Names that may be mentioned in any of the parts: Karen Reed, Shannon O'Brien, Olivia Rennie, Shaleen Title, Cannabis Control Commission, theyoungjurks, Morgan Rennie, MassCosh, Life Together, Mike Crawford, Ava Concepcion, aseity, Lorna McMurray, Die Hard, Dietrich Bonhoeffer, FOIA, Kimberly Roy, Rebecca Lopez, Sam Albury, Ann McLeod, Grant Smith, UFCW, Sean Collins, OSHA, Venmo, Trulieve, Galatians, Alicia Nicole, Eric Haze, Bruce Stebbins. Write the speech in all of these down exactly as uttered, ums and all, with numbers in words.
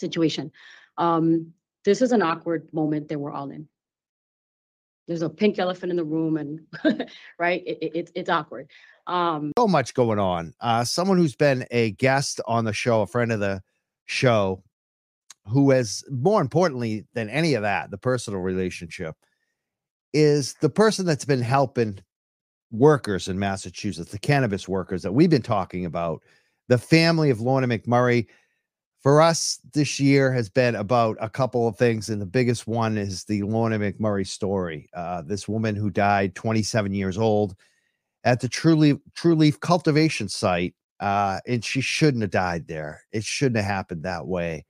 situation. Um, this is an awkward moment that we're all in. There's a pink elephant in the room, and right, it, it, it's it's awkward. Um, so much going on. Uh, someone who's been a guest on the show, a friend of the show, who has, more importantly than any of that, the personal relationship, is the person that's been helping workers in Massachusetts, the cannabis workers that we've been talking about. The family of Lorna McMurray, for us this year, has been about a couple of things, and the biggest one is the Lorna McMurray story. Uh, this woman who died twenty-seven years old at the Trulieve, Trulieve cultivation site, uh, and she shouldn't have died there. It shouldn't have happened that way.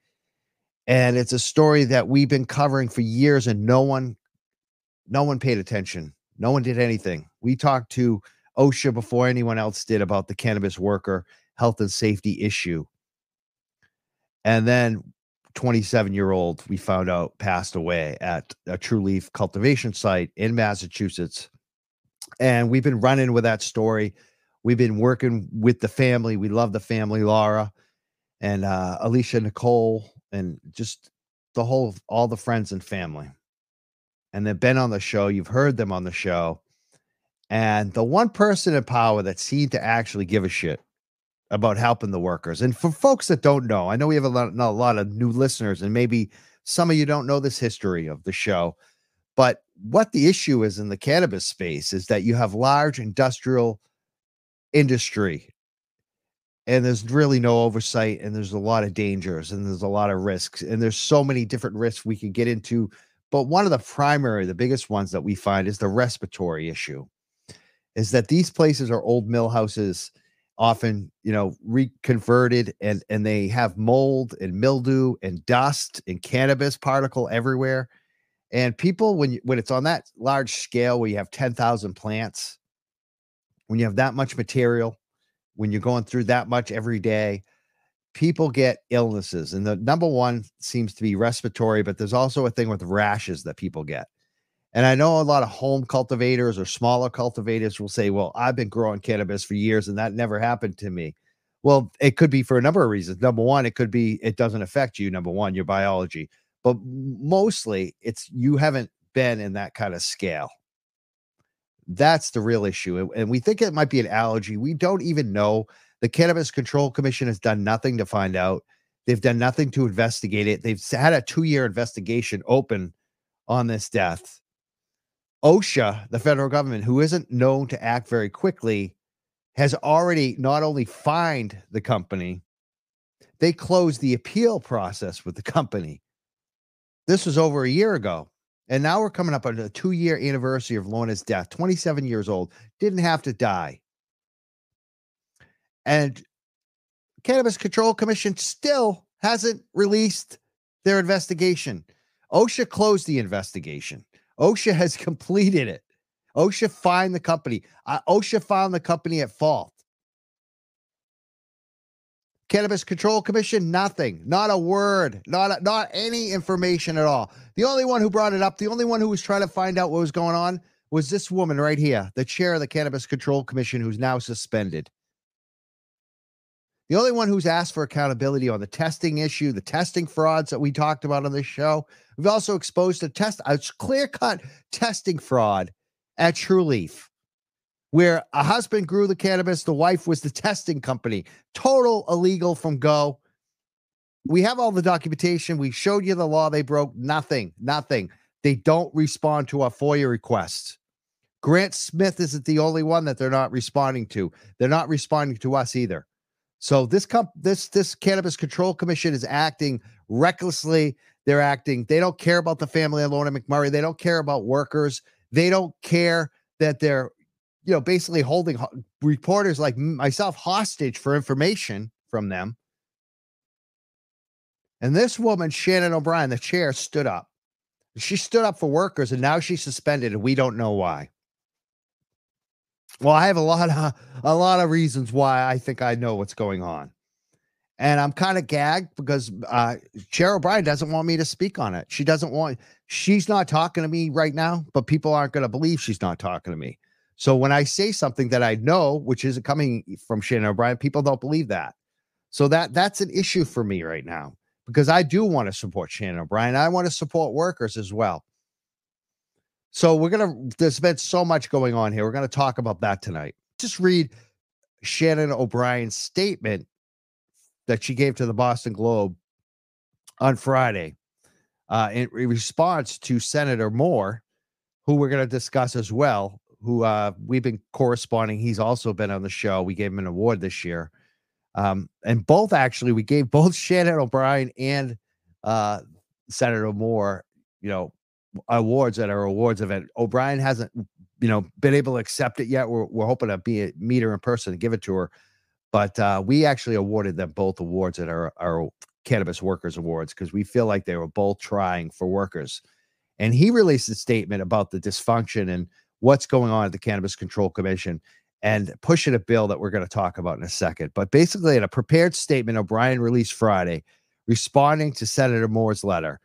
And it's a story that we've been covering for years, and no one, no one paid attention. No one did anything. We talked to OSHA before anyone else did about the cannabis worker health and safety issue. And then twenty-seven-year-old, we found out, passed away at a Trulieve cultivation site in Massachusetts. And we've been running with that story. We've been working with the family. We love the family, Laura and uh, Alicia Nicole, and just the whole, all the friends and family. And they've been on the show. You've heard them on the show. And the one person in power that seemed to actually give a shit about helping the workers. And for folks that don't know, I know we have a lot, a lot of new listeners, and maybe some of you don't know this history of the show, but what the issue is in the cannabis space is that you have large industrial industry, and there's really no oversight, and there's a lot of dangers, and there's a lot of risks, and there's so many different risks we can get into. But one of the primary, the biggest ones that we find is the respiratory issue, is that these places are old mill houses, often, you know, reconverted, and, and they have mold and mildew and dust and cannabis particle everywhere. And people, when you, when it's on that large scale, where you have ten thousand plants, when you have that much material, when you're going through that much every day, people get illnesses. And the number one seems to be respiratory, but there's also a thing with rashes that people get. And I know a lot of home cultivators or smaller cultivators will say, well, I've been growing cannabis for years and that never happened to me. Well, it could be for a number of reasons. Number one, it could be it doesn't affect you. Number one, your biology. But mostly it's you haven't been in that kind of scale. That's the real issue. And we think it might be an allergy. We don't even know. The Cannabis Control Commission has done nothing to find out. They've done nothing to investigate it. They've had a two-year investigation open on this death. OSHA, the federal government, who isn't known to act very quickly, has already not only fined the company, they closed the appeal process with the company. This was over a year ago. And now we're coming up on the two-year anniversary of Lorna's death. twenty-seven years old, didn't have to die. And Cannabis Control Commission still hasn't released their investigation. OSHA closed the investigation. OSHA has completed it. OSHA fined the company. Uh, OSHA found the company at fault. Cannabis Control Commission, nothing. Not a word. Not, a, not any information at all. The only one who brought it up, the only one who was trying to find out what was going on, was this woman right here, the chair of the Cannabis Control Commission, who's now suspended. The only one who's asked for accountability on the testing issue, the testing frauds that we talked about on this show. We've also exposed a test, a clear-cut testing fraud at Trulieve, where a husband grew the cannabis, the wife was the testing company. Total illegal from go. We have all the documentation. We showed you the law they broke. Nothing, nothing. They don't respond to our FOIA requests. Grant Smith isn't the only one that they're not responding to. They're not responding to us either. So this comp- this this Cannabis Control Commission is acting recklessly. They're acting. They don't care about the family of Lorna McMurray. They don't care about workers. They don't care that they're, you know, basically holding ho- reporters like myself hostage for information from them. And this woman, Shannon O'Brien, the chair, stood up. She stood up for workers, and now she's suspended, and we don't know why. Well, I have a lot of a lot of reasons why I think I know what's going on. And I'm kind of gagged because uh, Chair O'Brien doesn't want me to speak on it. She doesn't want, she's not talking to me right now, but people aren't going to believe she's not talking to me. So when I say something that I know, which isn't coming from Shannon O'Brien, people don't believe that. So that that's an issue for me right now, because I do want to support Shannon O'Brien. I want to support workers as well. So we're going to, there's been so much going on here. We're going to talk about that tonight. Just read Shannon O'Brien's statement that she gave to the Boston Globe on Friday uh, in response to Senator Moore, who we're going to discuss as well, who uh, we've been corresponding. He's also been on the show. We gave him an award this year. Um, and both, actually, we gave both Shannon O'Brien and uh, Senator Moore, you know, awards at our awards event. O'Brien hasn't, you know, been able to accept it yet. We're, we're hoping to be a, meet her in person and give it to her. But uh, we actually awarded them both awards at our, our Cannabis Workers Awards because we feel like they were both trying for workers. And he released a statement about the dysfunction and what's going on at the Cannabis Control Commission and pushing a bill that we're going to talk about in a second. But basically, in a prepared statement O'Brien released Friday, responding to Senator Moore's letter,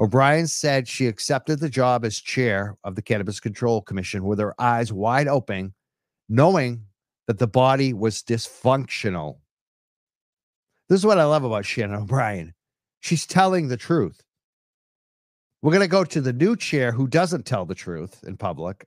O'Brien said she accepted the job as chair of the Cannabis Control Commission with her eyes wide open, knowing that the body was dysfunctional. This is what I love about Shannon O'Brien. She's telling the truth. We're going to go to the new chair who doesn't tell the truth in public.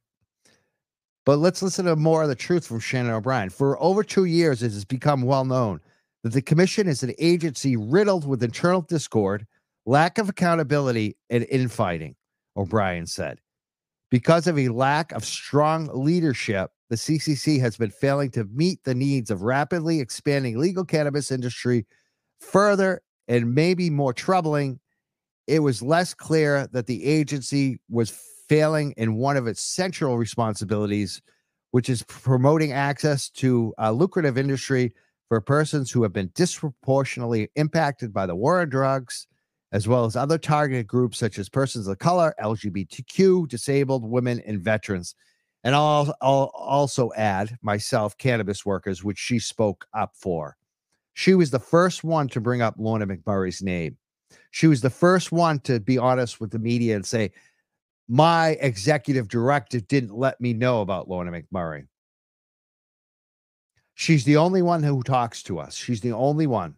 But let's listen to more of the truth from Shannon O'Brien. For over two years, it has become well known that the commission is an agency riddled with internal discord, lack of accountability, and infighting, O'Brien said. Because of a lack of strong leadership, the C C C has been failing to meet the needs of rapidly expanding legal cannabis industry further, and maybe more troubling, it was less clear that the agency was failing in one of its central responsibilities, which is promoting access to a lucrative industry for persons who have been disproportionately impacted by the war on drugs, as well as other targeted groups such as persons of color, L G B T Q, disabled women, and veterans. And I'll, I'll also add myself, cannabis workers, which she spoke up for. She was the first one to bring up Lorna McMurray's name. She was the first one to be honest with the media and say, my executive directive didn't let me know about Lorna McMurray. She's the only one who talks to us. She's the only one.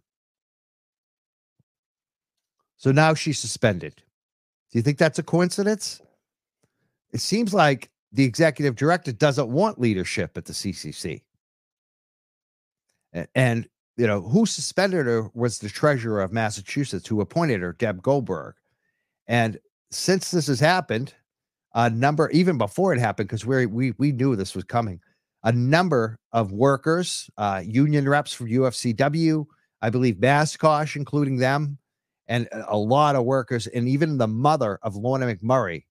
So now she's suspended. Do you think that's a coincidence? It seems like the executive director doesn't want leadership at the C C C. And, and you know, who suspended her was the treasurer of Massachusetts, who appointed her, Deb Goldberg. And since this has happened, a number, even before it happened, because we we we knew this was coming, a number of workers, uh, union reps from U F C W, I believe MassCosh, including them, and a lot of workers, and even the mother of Lorna McMurray,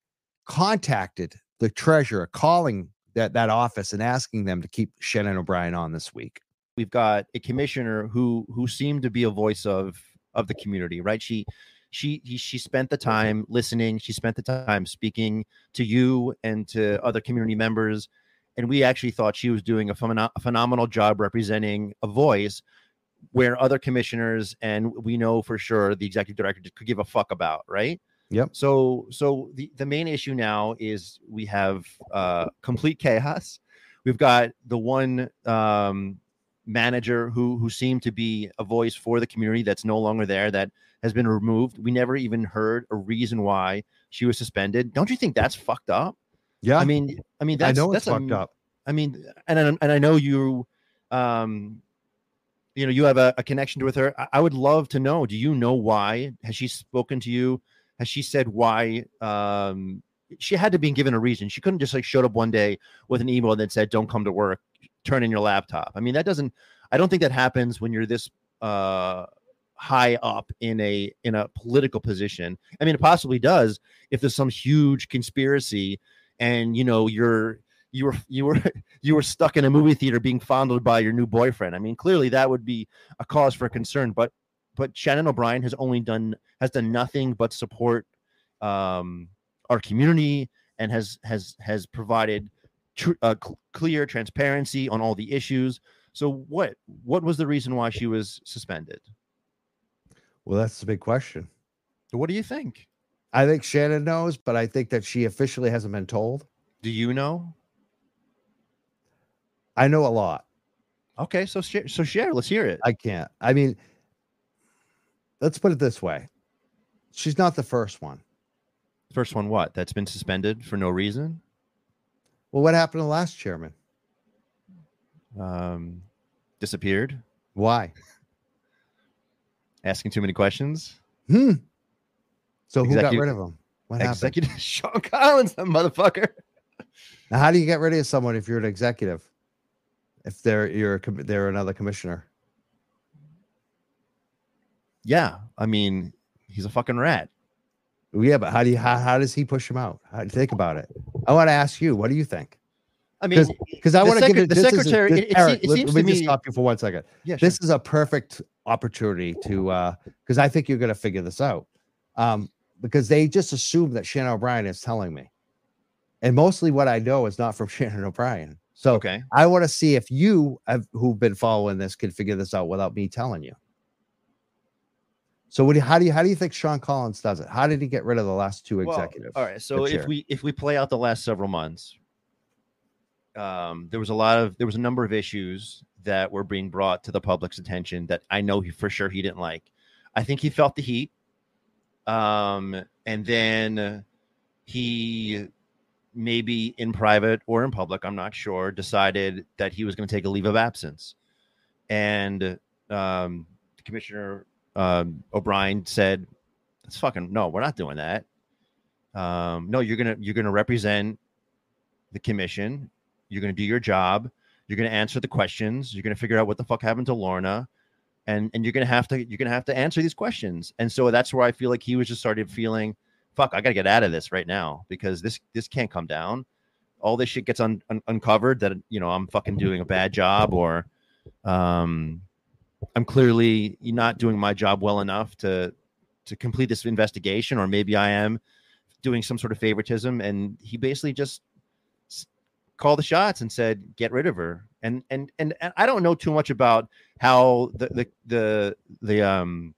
contacted the treasurer, calling that, that office and asking them to keep Shannon O'Brien on this week. We've got a commissioner who who seemed to be a voice of of the community, right? She. She she spent the time listening. She spent the time speaking to you and to other community members. And we actually thought she was doing a, phenom a phenomenal job representing a voice where other commissioners, and we know for sure the executive director, could give a fuck about, right? Yep. So so the, the main issue now is we have uh, complete chaos. We've got the one um, manager who, who seemed to be a voice for the community that's no longer there, that has been removed. We never even heard a reason why she was suspended. Don't you think that's fucked up? Yeah. I mean, I mean, that's, I know that's it's a, fucked up. I mean, and, and, and I know you, um, you know, you have a, a connection with her. I, I would love to know, do you know why? Has she spoken to you? Has she said why? Um, she had to be given a reason. She couldn't just like showed up one day with an email that said, don't come to work, turn in your laptop. I mean, that doesn't, I don't think that happens when you're this, uh, high up in a in a political position. I mean, it possibly does if there's some huge conspiracy, and you know you're you were you were you were stuck in a movie theater being fondled by your new boyfriend. I mean, clearly that would be a cause for concern. But but Shannon O'Brien has only done has done nothing but support um, our community, and has has has provided tr uh, cl clear transparency on all the issues. So what what was the reason why she was suspended? Well, that's the big question. So what do you think? I think Shannon knows, but I think that she officially hasn't been told. Do you know? I know a lot. Okay, so share, so share. Let's hear it. I can't. I mean, let's put it this way. She's not the first one. First one what? That's been suspended for no reason? Well, what happened to the last chairman? Um, disappeared. Why? Asking too many questions. Hmm. So who executive, got rid of him? What executive happened? Sean Collins, that motherfucker. Now, how do you get rid of someone if you're an executive? If they're you're they're another commissioner. Yeah, I mean, he's a fucking rat. Yeah, but how do you how, how does he push him out? How do you think about it? I want to ask you, what do you think? I mean, because I want to give it, the secretary. Is, this, it, Eric, it, it let, seems let me to me, just stop you for one second. Yeah, sure. This is a perfect opportunity to uh, because I think you're going to figure this out. Um, because they just assume that Shannon O'Brien is telling me, and mostly what I know is not from Shannon O'Brien. So okay. I want to see if you have, who've been following this can figure this out without me telling you. So what do you, how do you how do you think Sean Collins does it? How did he get rid of the last two executives? Well, all right. So if we if we play out the last several months, um, there was a lot of there was a number of issues that were being brought to the public's attention that I know he, for sure he didn't like. I think he felt the heat, um, and then he maybe in private or in public, I'm not sure, decided that he was going to take a leave of absence, and um, Commissioner. Um, O'Brien said, "That's fucking no. We're not doing that. Um, no, you're gonna you're gonna represent the commission. You're gonna do your job. You're gonna answer the questions. You're gonna figure out what the fuck happened to Lorna, and and you're gonna have to you're gonna have to answer these questions." And so that's where I feel like he was just started feeling, "Fuck, I gotta get out of this right now because this this can't come down. All this shit gets un, un, uncovered that you know I'm fucking doing a bad job or." Um, I'm clearly not doing my job well enough to to complete this investigation, or maybe I am doing some sort of favoritism. And he basically just called the shots and said, "Get rid of her." And and and, and I don't know too much about how the the the, the um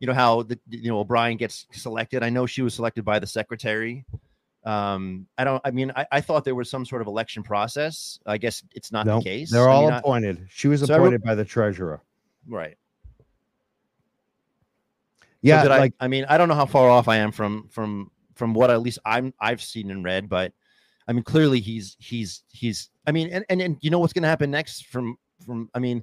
you know how the you know O'Brien gets selected. I know she was selected by the secretary. Um, I don't, I mean, I, I thought there was some sort of election process. I guess it's not nope, the case. They're all I mean, appointed. I, she was so appointed re- by the treasurer. Right. Yeah. So like, I, I mean, I don't know how far off I am from, from, from what at least I'm, I've seen and read, but I mean, clearly he's, he's, he's, I mean, and, and, and you know, what's going to happen next from, from, I mean,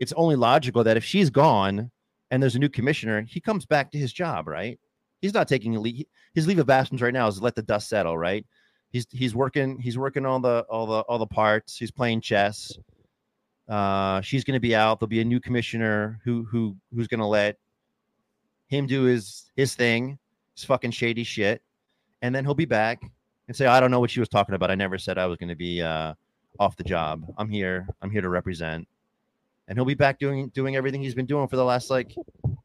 it's only logical that if she's gone and there's a new commissioner, he comes back to his job, right? He's not taking a leave. His leave of absence right now is let the dust settle, right? He's he's working. He's working all the all the all the parts. He's playing chess. Uh, she's going to be out. There'll be a new commissioner who who who's going to let him do his his thing, his fucking shady shit, and then he'll be back and say, "I don't know what she was talking about. I never said I was going to be uh, off the job. I'm here. I'm here to represent." And he'll be back doing doing everything he's been doing for the last like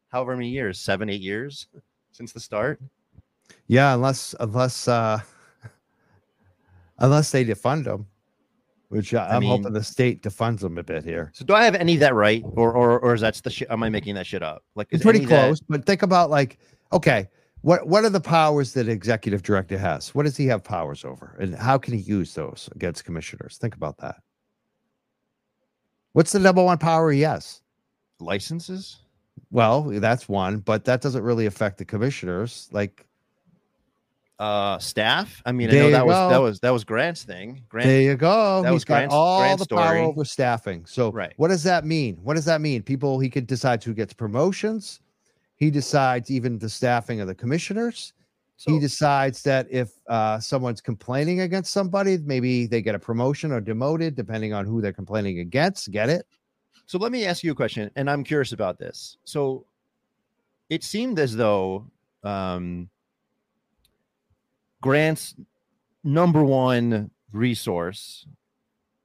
however many years, seven, eight years. Since the start, yeah, unless unless uh, unless they defund them, which I, I I'm mean, hoping the state defunds them a bit here. So do I have any of that right, or or or is that the shit? Am I making that shit up? Like is pretty close, that- but think about like okay, what what are the powers that executive director has? What does he have powers over, and how can he use those against commissioners? Think about that. What's the number one power? Yes, licenses. Well, that's one, but that doesn't really affect the commissioners, like uh, staff. I mean, I know that was that was that was Grant's thing. Grant, there you go. That was Grant's all the power over staffing. So, right. What does that mean? What does that mean? People, he could decide who gets promotions. He decides even the staffing of the commissioners. So, he decides that if uh, someone's complaining against somebody, maybe they get a promotion or demoted, depending on who they're complaining against. Get it? So let me ask you a question, and I'm curious about this. So it seemed as though um, Grant's number one resource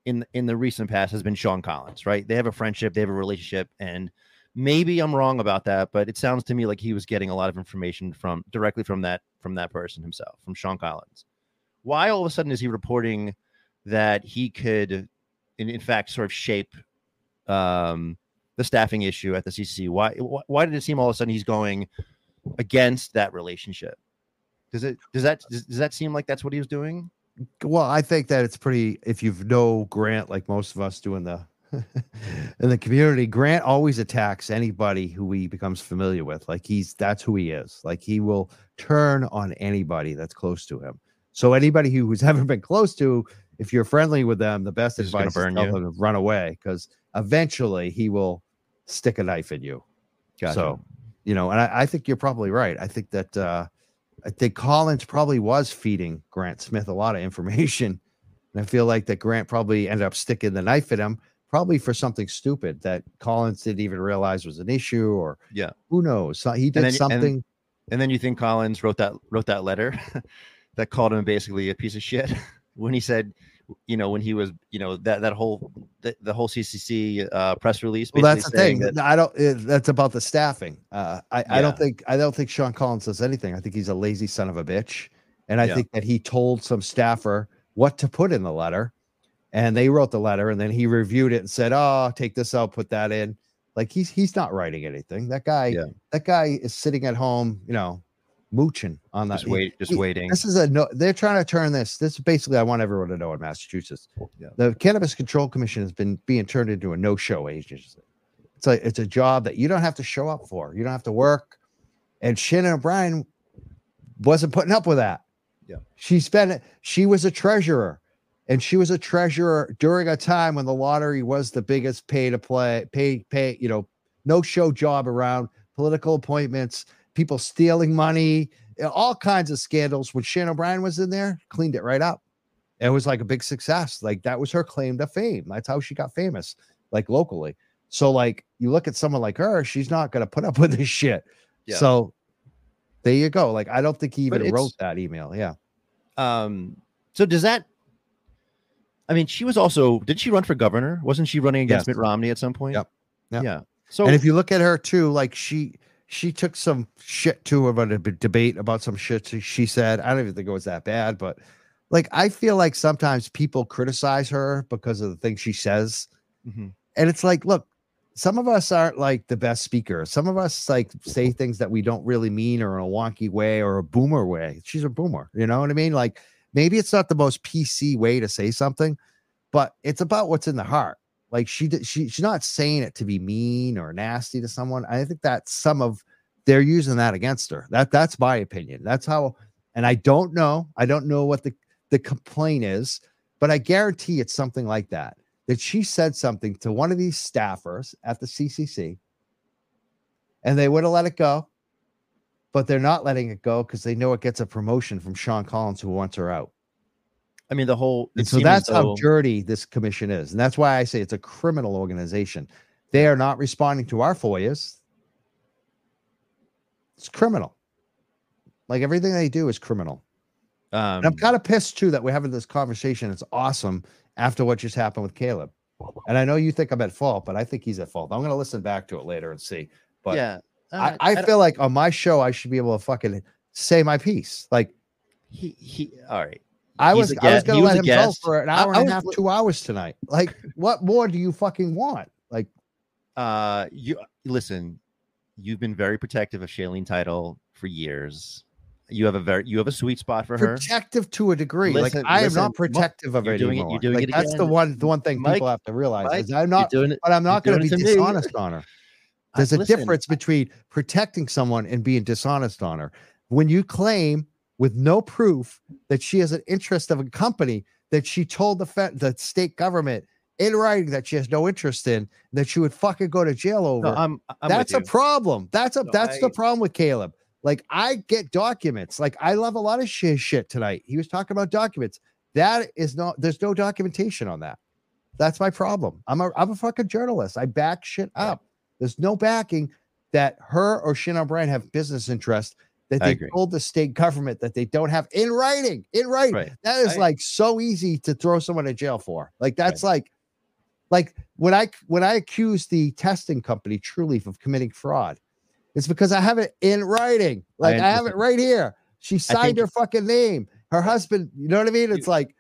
in, in the recent past has been Sean Collins, right? They have a friendship, they have a relationship, and maybe I'm wrong about that, but it sounds to me like he was getting a lot of information from directly from that from that person himself, from Sean Collins. Why all of a sudden is he reporting that he could, in, in fact, sort of shape um the staffing issue at the C C C? Why why did it seem all of a sudden he's going against that relationship? Does it does that does, does that seem like that's what he was doing? Well, I think that it's pretty, if you've know Grant, like most of us doing the in the community. Grant always attacks anybody who he becomes familiar with. Like he's, that's who he is. Like he will turn on anybody that's close to him. So anybody who's ever been close to, if you're friendly with them, the best advice is tell them to run away, because eventually he will stick a knife in you. Gotcha. So, you know, and I, I think you're probably right. I think that, uh, I think Collins probably was feeding Grant Smith a lot of information. And I feel like that Grant probably ended up sticking the knife at him, probably for something stupid that Collins didn't even realize was an issue, or yeah, who knows? So he did and then, something. And, and then you think Collins wrote that, wrote that letter that called him basically a piece of shit when he said, you know, when he was, you know, that, that whole, the, the whole C C C uh, press release. Well, that's the thing that I don't, it, that's about the staffing. Uh, I, yeah. I don't think, I don't think Sean Collins does anything. I think he's a lazy son of a bitch. And I yeah. think that he told some staffer what to put in the letter, and they wrote the letter, and then he reviewed it and said, oh, take this out, put that in. Like he's, he's not writing anything. That guy, yeah. that guy is sitting at home, you know, mooching on that. Just, wait, just he, waiting. This is a no. They're trying to turn this. This is basically, I want everyone to know in Massachusetts, yeah. the Cannabis Control Commission has been being turned into a no-show agency. It's like it's a job that you don't have to show up for. You don't have to work. And Shannon O'Brien wasn't putting up with that. Yeah, she spent. She was a treasurer, and she was a treasurer during a time when the lottery was the biggest pay to play, pay pay. You know, no-show job around, political appointments, people stealing money, all kinds of scandals. When Shannon O'Brien was in there, cleaned it right up. It was like a big success. Like that was her claim to fame. That's how she got famous, like locally. So like you look at someone like her, she's not going to put up with this shit. Yeah. So there you go. Like, I don't think he even wrote that email. Yeah. Um, so does that, I mean, she was also, did she run for governor? Wasn't she running against yes. Mitt Romney at some point? Yep. Yep. Yeah. So, and if you look at her too, like she, She took some shit too about a debate about some shit she said. I don't even think it was that bad, but like I feel like sometimes people criticize her because of the things she says. Mm-hmm. And it's like, look, some of us aren't like the best speakers. Some of us like say things that we don't really mean, or in a wonky way, or a boomer way. She's a boomer, you know what I mean? Like maybe it's not the most P C way to say something, but it's about what's in the heart. Like she did, she she's not saying it to be mean or nasty to someone. I think that some of they're using that against her. That that's my opinion. That's how, and I don't know. I don't know what the, the complaint is, but I guarantee it's something like that. That she said something to one of these staffers at the C C C, and they would have let it go, but they're not letting it go because they know it gets a promotion from Sean Collins, who wants her out. I mean, the whole, and so that's how dirty this commission is. And that's why I say it's a criminal organization. They are not responding to our F O I As. It's criminal. Like everything they do is criminal. Um, and I'm kind of pissed too that we're having this conversation. It's awesome after what just happened with Caleb. And I know you think I'm at fault, but I think he's at fault. I'm going to listen back to it later and see. But yeah, uh, I, I, I feel like on my show, I should be able to fucking say my piece. Like he, he, all right. I was, I was going to let him go for an hour and a half, two hours tonight. Like, what more do you fucking want? Like, uh, you listen, you've been very protective of Shaleen Title for years. You have a very, you have a sweet spot for her. Protective to a degree. Listen, like, I listen, am not protective of it anymore. You're doing like, it again. That's the one, the one thing Mike, people have to realize Mike, is I'm not, doing it, but I'm not going to be dishonest on her. There's I, a listen, difference between protecting someone and being dishonest on her. When you claim, with no proof that she has an interest of a company that she told the fe- the state government in writing that she has no interest in, that she would fucking go to jail over. No, I'm, I'm that's a problem. That's a, no, that's I, the problem with Caleb. Like I get documents. Like I love a lot of sh- shit tonight. He was talking about documents. That is not, there's no documentation on that. That's my problem. I'm a, I'm a fucking journalist. I back shit up. There's no backing that her or Shannon O'Brien have business interest that they told the state government that they don't have in writing, in writing. Right. That is I, like so easy to throw someone in jail for. Like that's right. like, like when I when I accuse the testing company Trulieve of committing fraud, it's because I have it in writing. Like I, I have it right here. She signed her fucking name. Her husband, you know what I mean? It's you, like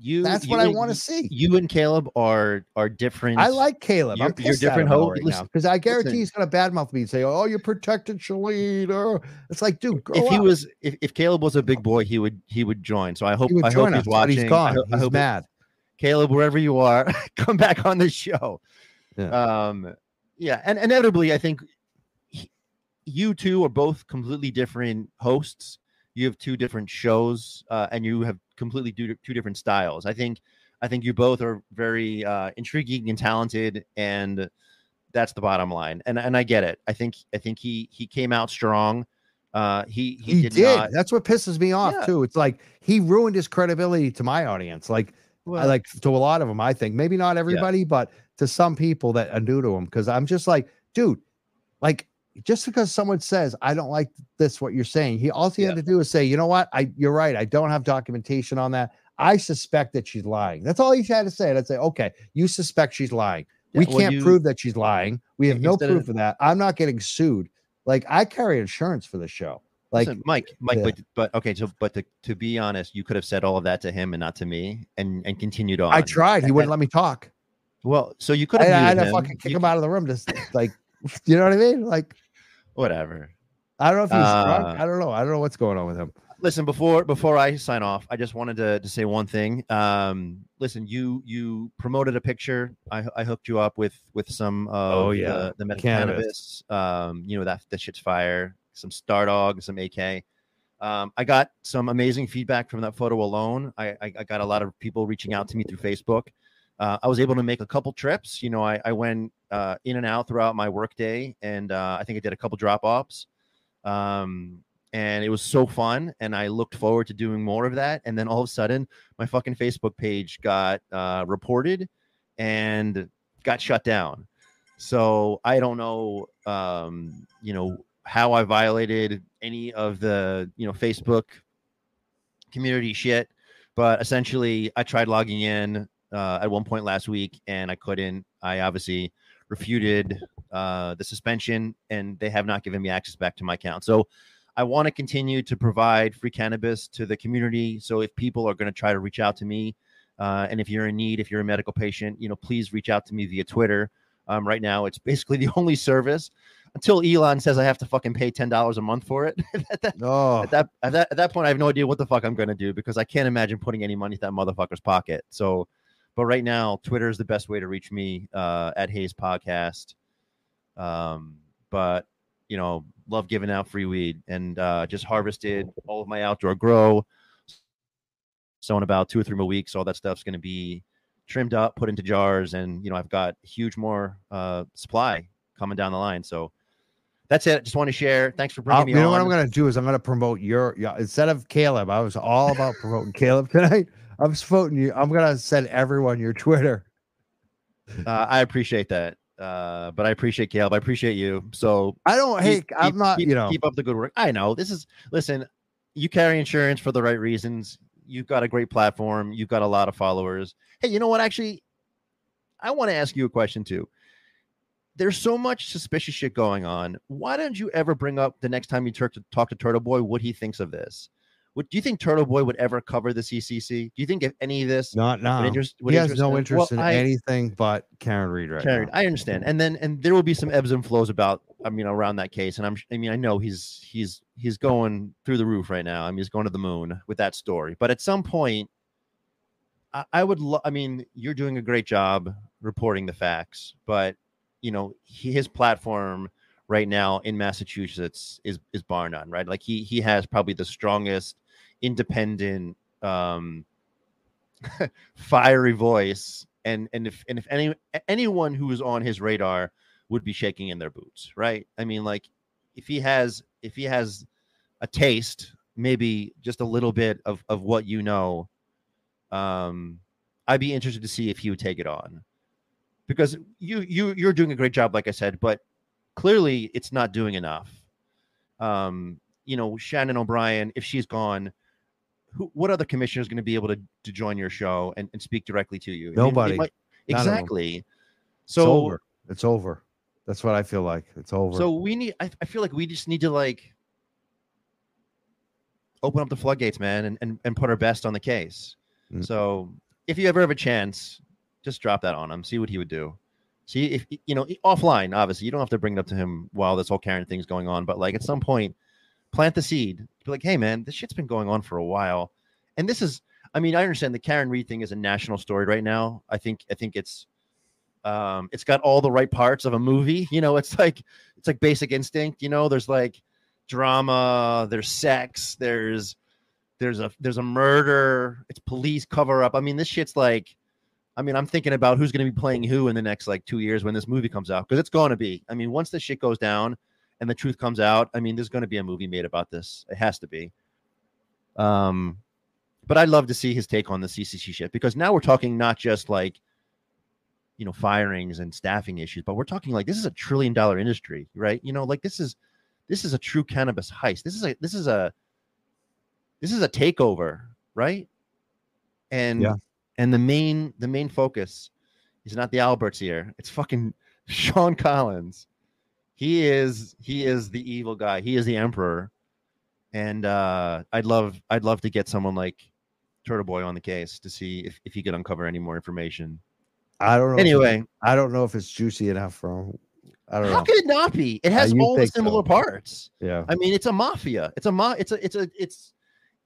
you. That's you, what I want to see. You and Caleb are are different. I like Caleb. You're, I'm you're different ho- right listen, now because I guarantee listen. he's gonna badmouth me and say, "Oh, you protected Shaleen." Or it's like, dude, grow if he up. was, if, if Caleb was a big boy, he would he would join. So I hope I hope us, he's watching. He's gone. I ho- he's I hope mad. Caleb, wherever you are, come back on the show. Yeah. Um, yeah. And inevitably, I think he, you two are both completely different hosts. You have two different shows, uh, and you have completely do, two different styles. I think, I think you both are very uh, intriguing and talented, and that's the bottom line. And and I get it. I think I think he he came out strong. Uh, he he, he did. did. Not... That's what pisses me off yeah. too. It's like he ruined his credibility to my audience. Like well, I like to a lot of them. I think maybe not everybody, yeah. but to some people that are new to him. Because I'm just like, dude, like just because someone says I don't like this, what you're saying, he all he yeah. had to do is say, you know what, I you're right. I don't have documentation on that. I suspect that she's lying. That's all he had to say. And I'd say, okay, you suspect she's lying. Yeah, we well, can't you, prove that she's lying. We have no proof of, of that. I'm not getting sued. Like I carry insurance for the show. Like listen, Mike, Mike, yeah. but, but okay. So, but to, to be honest, you could have said all of that to him and not to me and, and continued on. I tried. He wouldn't I, let me talk. Well, so you could have, I, I had to fucking kick you, him out of the room. Just like, you know what I mean? Like whatever. I don't know if he's uh, drunk. I don't know. I don't know what's going on with him. Listen, before before I sign off, I just wanted to, to say one thing. Um, listen, you you promoted a picture. I, I hooked you up with with some of oh, yeah. the, the medical cannabis. cannabis. Um, you know that that shit's fire. Some Stardog and some A K. Um, I got some amazing feedback from that photo alone. I, I, I got a lot of people reaching out to me through Facebook. Uh, I was able to make a couple trips. You know, I I went uh, in and out throughout my workday, and uh, I think I did a couple drop offs. Um, And it was so fun, and I looked forward to doing more of that. And then all of a sudden, my fucking Facebook page got uh, reported and got shut down. So I don't know, um, you know, how I violated any of the, you know, Facebook community shit. But essentially, I tried logging in uh, at one point last week, and I couldn't. I obviously refuted uh, the suspension, and they have not given me access back to my account. So I want to continue to provide free cannabis to the community. So if people are going to try to reach out to me, uh, and if you're in need, if you're a medical patient, you know, please reach out to me via Twitter. Um, right now, it's basically the only service until Elon says I have to fucking pay ten dollars a month for it. at, that, oh. at, that, at, that, at that point, I have no idea what the fuck I'm going to do because I can't imagine putting any money in that motherfucker's pocket. So, but right now, Twitter is the best way to reach me uh, at Haze Podcast. Um, but, you know, love giving out free weed, and uh, just harvested all of my outdoor grow. So in about two or three more weeks, all that stuff's going to be trimmed up, put into jars, and you know I've got huge more uh, supply coming down the line. So that's it. Just want to share. Thanks for bringing I'll, me you on. You know what I'm going to do is I'm going to promote your, your instead of Caleb. I was all about promoting Caleb tonight. I'm voting you. I'm going to send everyone your Twitter. Uh, I appreciate that. Uh, but I appreciate Caleb. I appreciate you. So I don't hate. Keep, I'm not. Keep, you know, keep up the good work. I know this is. Listen, you carry insurance for the right reasons. You've got a great platform. You've got a lot of followers. Hey, you know what? Actually, I want to ask you a question too. There's so much suspicious shit going on. Why don't you ever bring up the next time you talk to, talk to Turtle Boy what he thinks of this? What do you think Turtle Boy would ever cover the C C C? Do you think if any of this not now interest, he has interest no in? interest well, in I, anything but Karen Reed right Karen, now. I understand, and then and there will be some ebbs and flows about I mean around that case, and I'm I mean I know he's he's he's going through the roof right now. I mean he's going to the moon with that story, but at some point, I, I would lo- I mean you're doing a great job reporting the facts, but you know he, his platform right now in Massachusetts is is bar none, right? Like he he has probably the strongest independent um fiery voice, and and if and if any anyone who is on his radar would be shaking in their boots, right? I mean, like if he has if he has a taste, maybe just a little bit of of what you know, um I'd be interested to see if he would take it on, because you you you're doing a great job, like I said, but clearly it's not doing enough. um You know, Shannon O'Brien, if she's gone, who, what other commissioner is going to be able to, to join your show and, and speak directly to you? Nobody. It, it might, exactly. So it's over. it's over. That's what I feel like. It's over. So we need, I, I feel like we just need to like open up the floodgates, man, and, and, and put our best on the case. Mm. So if you ever have a chance, just drop that on him. See what he would do. See if, you know, offline, obviously you don't have to bring it up to him while this whole Karen thing's going on, but like at some point, plant the seed. Be like, hey, man, this shit's been going on for a while. And this is, I mean, I understand the Karen Reed thing is a national story right now. I think I think it's um, it's got all the right parts of a movie. You know, it's like it's like Basic Instinct. You know, there's like drama, there's sex, there's there's a there's a murder, it's police cover up. I mean, this shit's like, I mean, I'm thinking about who's going to be playing who in the next like two years when this movie comes out, because it's going to be. I mean, once this shit goes down and the truth comes out, I mean, there's going to be a movie made about this. It has to be. Um. But I'd love to see his take on the C C C shit, because now we're talking not just like, you know, firings and staffing issues, but we're talking like this is a trillion dollar industry, right? You know, like this is this is a true cannabis heist. This is a this is a this is a takeover, right? And yeah. and the main the main focus is not the Alberts here. It's fucking Sean Collins. He is he is the evil guy. He is the emperor. And uh, I'd love I'd love to get someone like Turtle Boy on the case to see if, if he could uncover any more information. I don't know. Anyway, I don't know if it's juicy enough for him. I don't know. How could it not be? It has all the similar parts. Yeah. I mean, it's a mafia. It's a ma- it's a it's a it's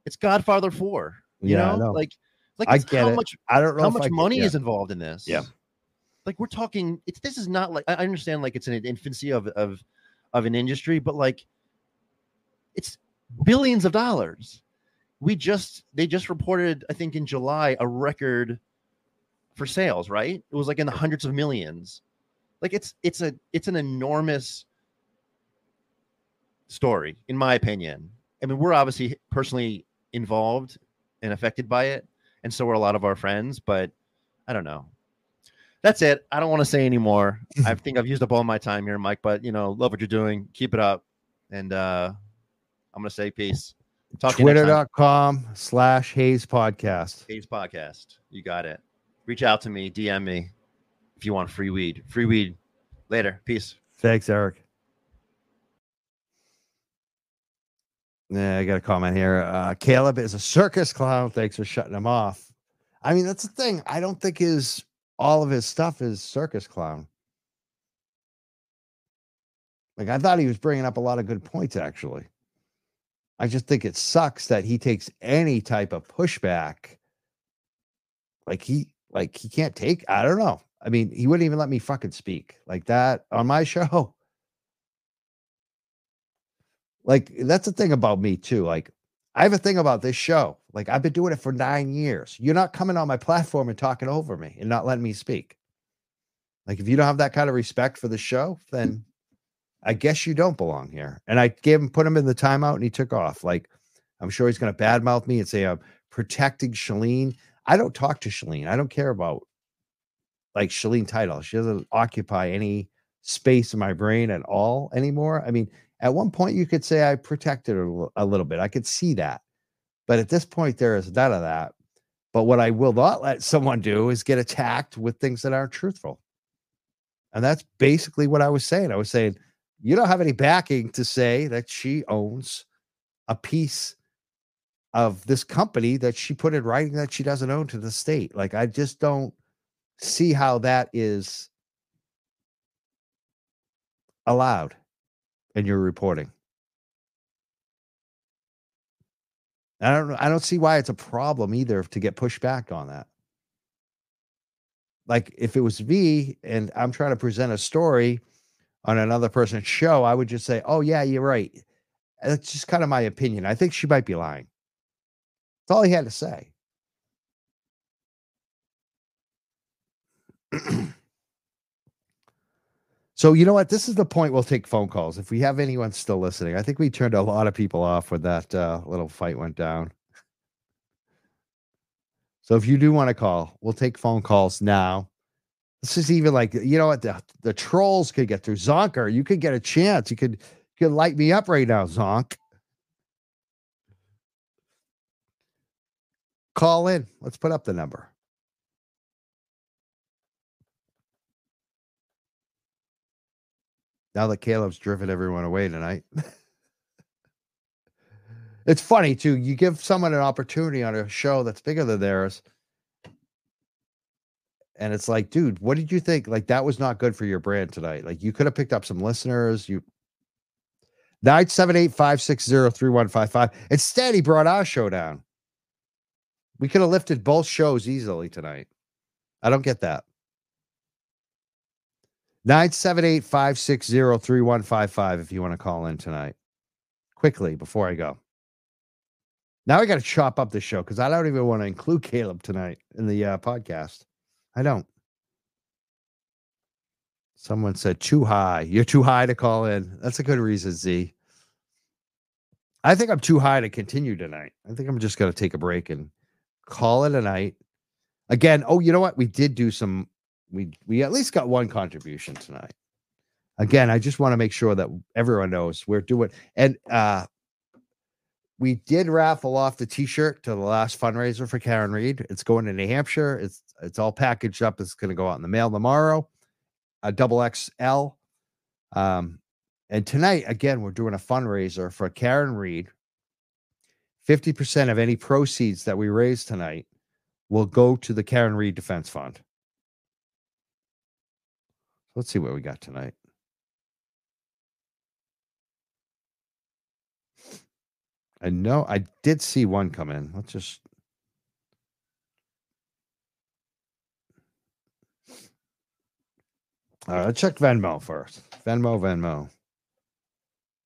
it's Godfather four. You yeah, know? I know. Like like I get how it. much I don't know how much I money get, yeah. is involved in this. Yeah. Like we're talking it's this is not like I understand like it's in an infancy of of of an industry, but like it's billions of dollars. We just they just reported, I think in July, a record for sales, right? It was like in the hundreds of millions. Like it's it's a it's an enormous story, in my opinion. I mean, we're obviously personally involved and affected by it, and so are a lot of our friends, but I don't know. That's it. I don't want to say any more. I think I've used up all my time here, Mike, but you know, love what you're doing. Keep it up. And uh I'm going to say peace. Twitter.com slash Haze Podcast. Haze Podcast. You got it. Reach out to me. D M me if you want free weed. Free weed. Later. Peace. Thanks, Eric. Yeah, I got a comment here. Uh, Caleb is a circus clown. Thanks for shutting him off. I mean, that's the thing. I don't think his all of his stuff is circus clown. Like, I thought he was bringing up a lot of good points, actually. I just think it sucks that he takes any type of pushback. Like he, like he can't take, I don't know. I mean, he wouldn't even let me fucking speak like that on my show. Like, that's the thing about me too. Like, I have a thing about this show. Like, I've been doing it for nine years. You're not coming on my platform and talking over me and not letting me speak. Like, if you don't have that kind of respect for the show, then I guess you don't belong here. And I gave him, put him in the timeout, and he took off. Like, I'm sure he's going to badmouth me and say I'm protecting Shaleen. I don't talk to Shaleen. I don't care about like Shaleen Title. She doesn't occupy any space in my brain at all anymore. I mean, at one point you could say I protected her a little bit. I could see that. But at this point, there is none of that. But what I will not let someone do is get attacked with things that aren't truthful. And that's basically what I was saying. I was saying, you don't have any backing to say that she owns a piece of this company that she put in writing that she doesn't own to the state. Like, I just don't see how that is allowed in your reporting. I don't I don't see why it's a problem either to get pushed back on that. Like, if it was me and I'm trying to present a story on another person's show, I would just say, oh, yeah, you're right. That's just kind of my opinion. I think she might be lying. That's all he had to say. So, you know what? This is the point we'll take phone calls. If we have anyone still listening, I think we turned a lot of people off when that uh, little fight went down. So if you do want to call, we'll take phone calls now. This is even like, you know what, the, the trolls could get through. Zonker, you could get a chance. You could, you could light me up right now, Zonk. Call in. Let's put up the number. Now that Caleb's driven everyone away tonight. It's funny, too. You give someone an opportunity on a show that's bigger than theirs. And it's like, dude, what did you think? Like, that was not good for your brand tonight. Like, you could have picked up some listeners. You nine seven eight, five six zero, three one five five. Instead, he brought our show down. We could have lifted both shows easily tonight. I don't get that. nine seven eight, five six zero, three one five five if you want to call in tonight. Quickly, before I go. Now I got to chop up the show because I don't even want to include Caleb tonight in the uh, podcast. I don't. Someone said, too high. You're too high to call in. That's a good reason, Z. I think I'm too high to continue tonight. I think I'm just going to take a break and call it a night. Again, oh, you know what? We did do some. We, we at least got one contribution tonight. Again, I just want to make sure that everyone knows we're doing. And uh, we did raffle off the T-shirt to the last fundraiser for Karen Reed. It's going to New Hampshire. It's, it's all packaged up. It's going to go out in the mail tomorrow. A double X L. Um, and tonight, again, we're doing a fundraiser for Karen Reed. fifty percent of any proceeds that we raise tonight will go to the Karen Reed Defense Fund. Let's see what we got tonight. I know I did see one come in. Let's just. All right, let's check Venmo first. Venmo, Venmo.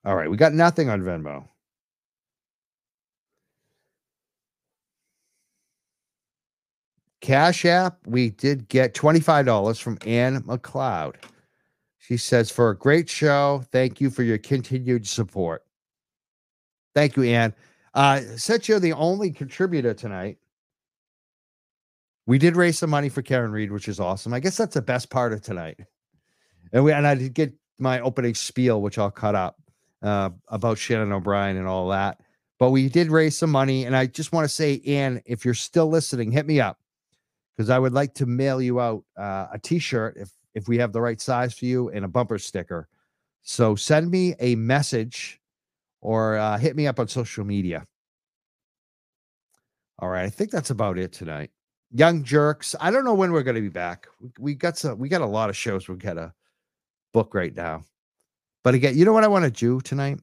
All right, we got nothing on Venmo. Cash App, we did get twenty-five dollars from Ann McLeod. She says, for a great show, thank you for your continued support. Thank you, Ann. Uh, since you're the only contributor tonight, we did raise some money for Karen Reed, which is awesome. I guess that's the best part of tonight. And we and I did get my opening spiel, which I'll cut up, uh, about Shannon O'Brien and all that. But we did raise some money, and I just want to say, Ann, if you're still listening, hit me up. Because I would like to mail you out uh, a T-shirt if if we have the right size for you and a bumper sticker. So send me a message or uh, hit me up on social media. All right, I think that's about it tonight. Young Jerks, I don't know when we're going to be back. We, we got some, we got a lot of shows we've got to book right now. But again, you know what I want to do tonight?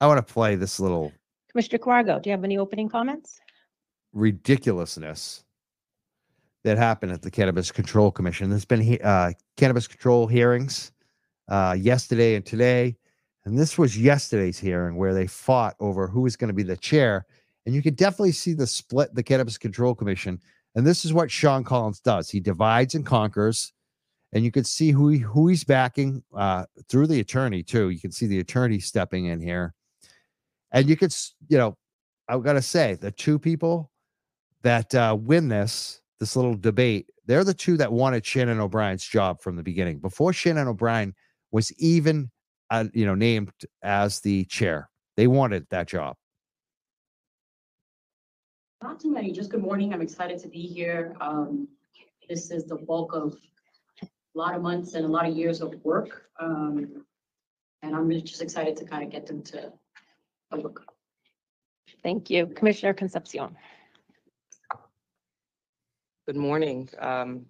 I want to play this little. Mister Camargo, do you have any opening comments? Ridiculousness that happened at the Cannabis Control Commission. There's been uh, cannabis control hearings uh, yesterday and today. And this was yesterday's hearing where they fought over who was going to be the chair. And you could definitely see the split, the Cannabis Control Commission. And this is what Sean Collins does. He divides and conquers. And you could see who, he, who he's backing uh, through the attorney, too. You can see the attorney stepping in here. And you could, you know, I've got to say, the two people that uh, win this, this little debate, they're the two that wanted Shannon O'Brien's job from the beginning. Before Shannon O'Brien was even, uh, you know, named as the chair, they wanted that job. Not too many, just good morning. I'm excited to be here. Um, this is the bulk of a lot of months and a lot of years of work. Um, and I'm just excited to kind of get them to. Thank you. Commissioner Concepcion. Good morning. Um,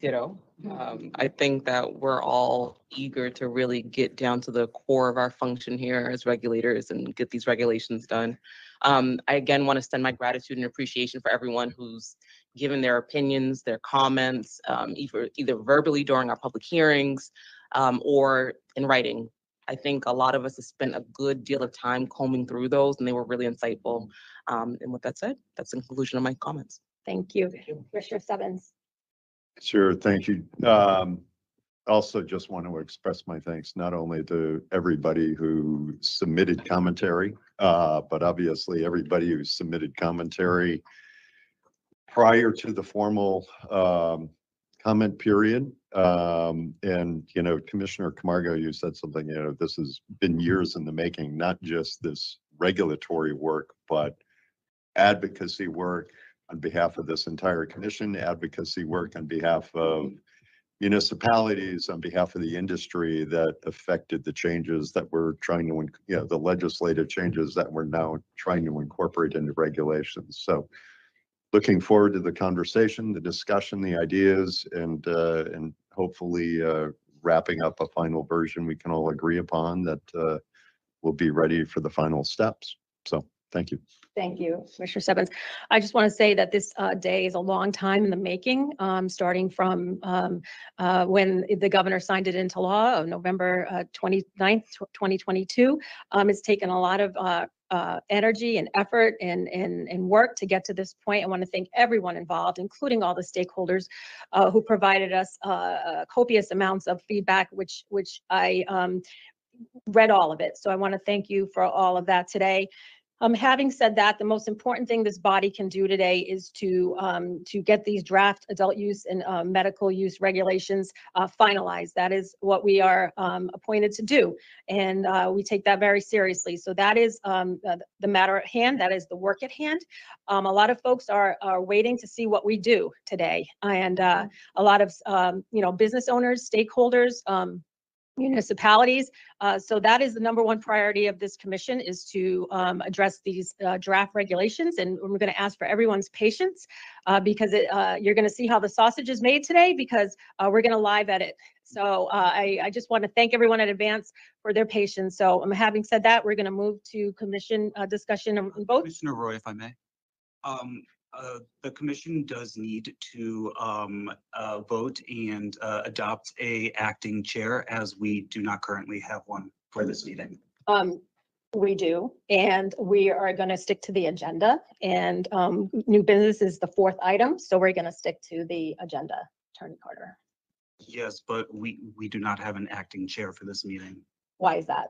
ditto. Um, I think that we're all eager to really get down to the core of our function here as regulators and get these regulations done. Um, I again want to send my gratitude and appreciation for everyone who's given their opinions, their comments, um, either, either verbally during our public hearings um, or in writing. I think a lot of us have spent a good deal of time combing through those, and they were really insightful. Um, and with that said, that's the conclusion of my comments. Thank you. Thank you. Commissioner Stebbins. Sure, thank you. Um, also, just want to express my thanks not only to everybody who submitted commentary, uh, but obviously everybody who submitted commentary prior to the formal um, comment period. Um, and, you know, Commissioner Camargo, you said something, you know, this has been years in the making, not just this regulatory work, but advocacy work on behalf of this entire commission, advocacy work on behalf of municipalities, on behalf of the industry that affected the changes that we're trying to, you know, the legislative changes that we're now trying to incorporate into regulations. So looking forward to the conversation, the discussion, the ideas, and uh, and hopefully uh, wrapping up a final version we can all agree upon that uh, will be ready for the final steps. So Thank you. Thank you, Commissioner Stebbins. I just want to say that this uh, day is a long time in the making, um, starting from um, uh, when the governor signed it into law on November uh, twenty-ninth, twenty twenty-two. Um, it's taken a lot of uh, uh, energy and effort and, and, and work to get to this point. I want to thank everyone involved, including all the stakeholders uh, who provided us uh, copious amounts of feedback, which, which I um, read all of it. So I want to thank you for all of that today. Um, having said that, the most important thing this body can do today is to um, to get these draft adult use and uh, medical use regulations uh, finalized. That is what we are um, appointed to do, and uh, we take that very seriously. So that is um, the, the matter at hand. That is the work at hand. Um, a lot of folks are are waiting to see what we do today, and uh, a lot of um, you know, business owners, stakeholders, Um, municipalities. Uh, so that is the number one priority of this commission, is to um, address these uh, draft regulations. And we're going to ask for everyone's patience uh, because it, uh, you're going to see how the sausage is made today, because uh, we're going to live edit. So uh, I, I just want to thank everyone in advance for their patience. So um, having said that, we're going to move to commission uh, discussion on both. Commissioner Roy, if I may. Um, Uh, the commission does need to um, uh, vote and uh, adopt a acting chair, as we do not currently have one for this meeting. Um, we do, and we are going to stick to the agenda, and um, new business is the fourth item, so we're going to stick to the agenda. Attorney Carter. Yes, but we, we do not have an acting chair for this meeting. Why is that?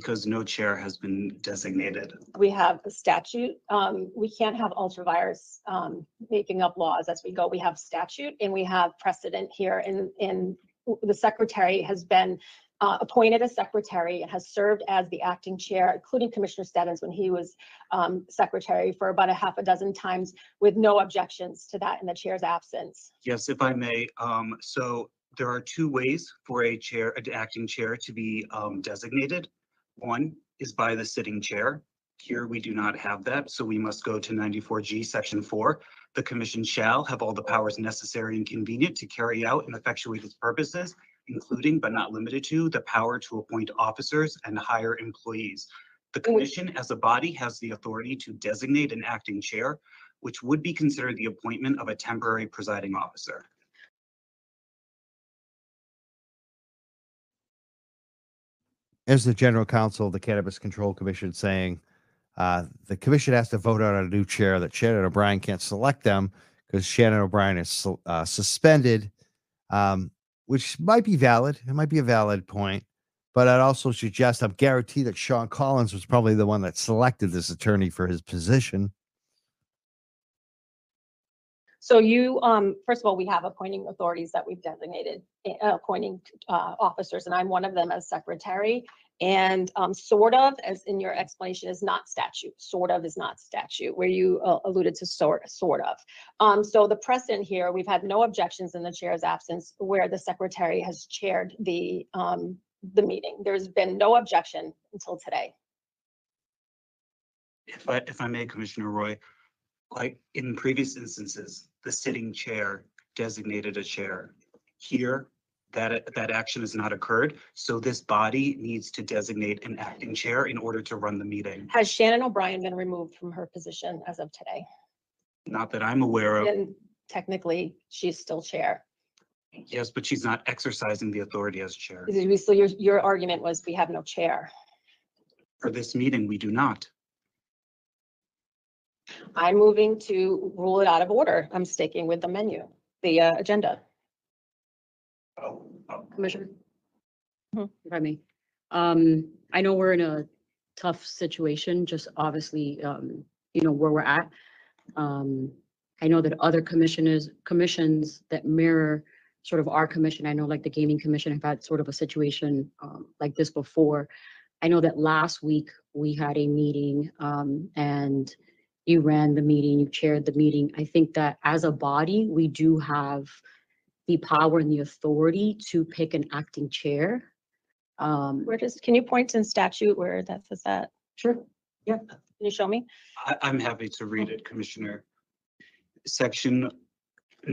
Because no chair has been designated. We have a statute. Um, we can't have ultra-virus um, making up laws as we go. We have statute and we have precedent here. And, and the secretary has been uh, appointed a secretary and has served as the acting chair, including Commissioner Stebbins when he was um, secretary, for about a half a dozen times with no objections to that in the chair's absence. Yes, if I may. Um, so there are two ways for a chair, an acting chair, to be um, designated. One is by the sitting chair. Here we do not have that, so we must go to ninety-four G section four. The commission shall have all the powers necessary and convenient to carry out and effectuate its purposes, including but not limited to the power to appoint officers and hire employees. The commission as a body has the authority to designate an acting chair, which would be considered the appointment of a temporary presiding officer. As the general counsel of the Cannabis Control Commission saying, uh, the commission has to vote on a new chair, that Shannon O'Brien can't select them because Shannon O'Brien is uh, suspended, um, which might be valid. It might be a valid point, but I'd also suggest, I'm guaranteed that Sean Collins was probably the one that selected this attorney for his position. So you, um, first of all, we have appointing authorities that we've designated, uh, appointing uh, officers, and I'm one of them as secretary. And um, sort of, as in your explanation, is not statute. Sort of is not statute, where you uh, alluded to sort, sort of. Um, so the precedent here, we've had no objections in the chair's absence where the secretary has chaired the um, the meeting. There's been no objection until today. If I, if I may, Commissioner Roy, like in previous instances, the sitting chair designated a chair. Here, that that action has not occurred, so this body needs to designate an acting chair in order to run the meeting. Has Shannon O'Brien been removed from her position as of today? Not that I'm aware of. Then technically, she's still chair. Yes, but she's not exercising the authority as chair. So your, your argument was we have no chair. For this meeting, we do not. I'm moving to rule it out of order. I'm sticking with the menu, the uh, agenda. Oh, oh. Commissioner, if I may. Um, I know we're in a tough situation, just obviously, um, you know, where we're at. Um, I know that other commissioners, commissions that mirror sort of our commission, I know like the Gaming Commission have had sort of a situation um, like this before. I know that last week we had a meeting um, and you ran the meeting, you chaired the meeting. I think that as a body, we do have the power and the authority to pick an acting chair. Um, Where does, can you point in statute where that says that? Sure. Yeah. Can you show me? I, I'm happy to read it, Commissioner. Section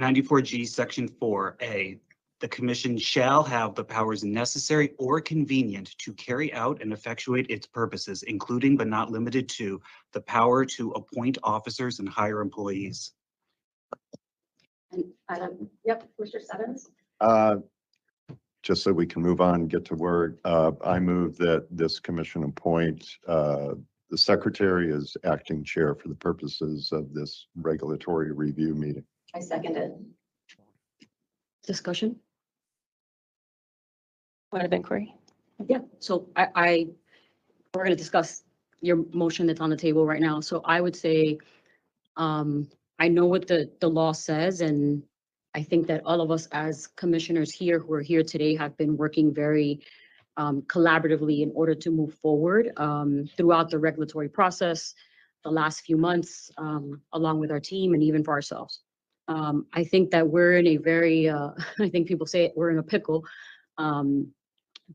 ninety-four G, Section four A. The commission shall have the powers necessary or convenient to carry out and effectuate its purposes, including but not limited to the power to appoint officers and hire employees. And um, yep, Mister Stebbins. Uh, just so we can move on and get to work, uh, I move that this commission appoint uh, the secretary as acting chair for the purposes of this regulatory review meeting. I second it. Discussion. What have been Corey? Yeah, so I, I we're going to discuss your motion that's on the table right now. So I would say um, I know what the, the law says, and I think that all of us as commissioners here who are here today have been working very um, collaboratively in order to move forward um, throughout the regulatory process the last few months, um, along with our team and even for ourselves. Um, I think that we're in a very, uh, I think people say it, we're in a pickle, um,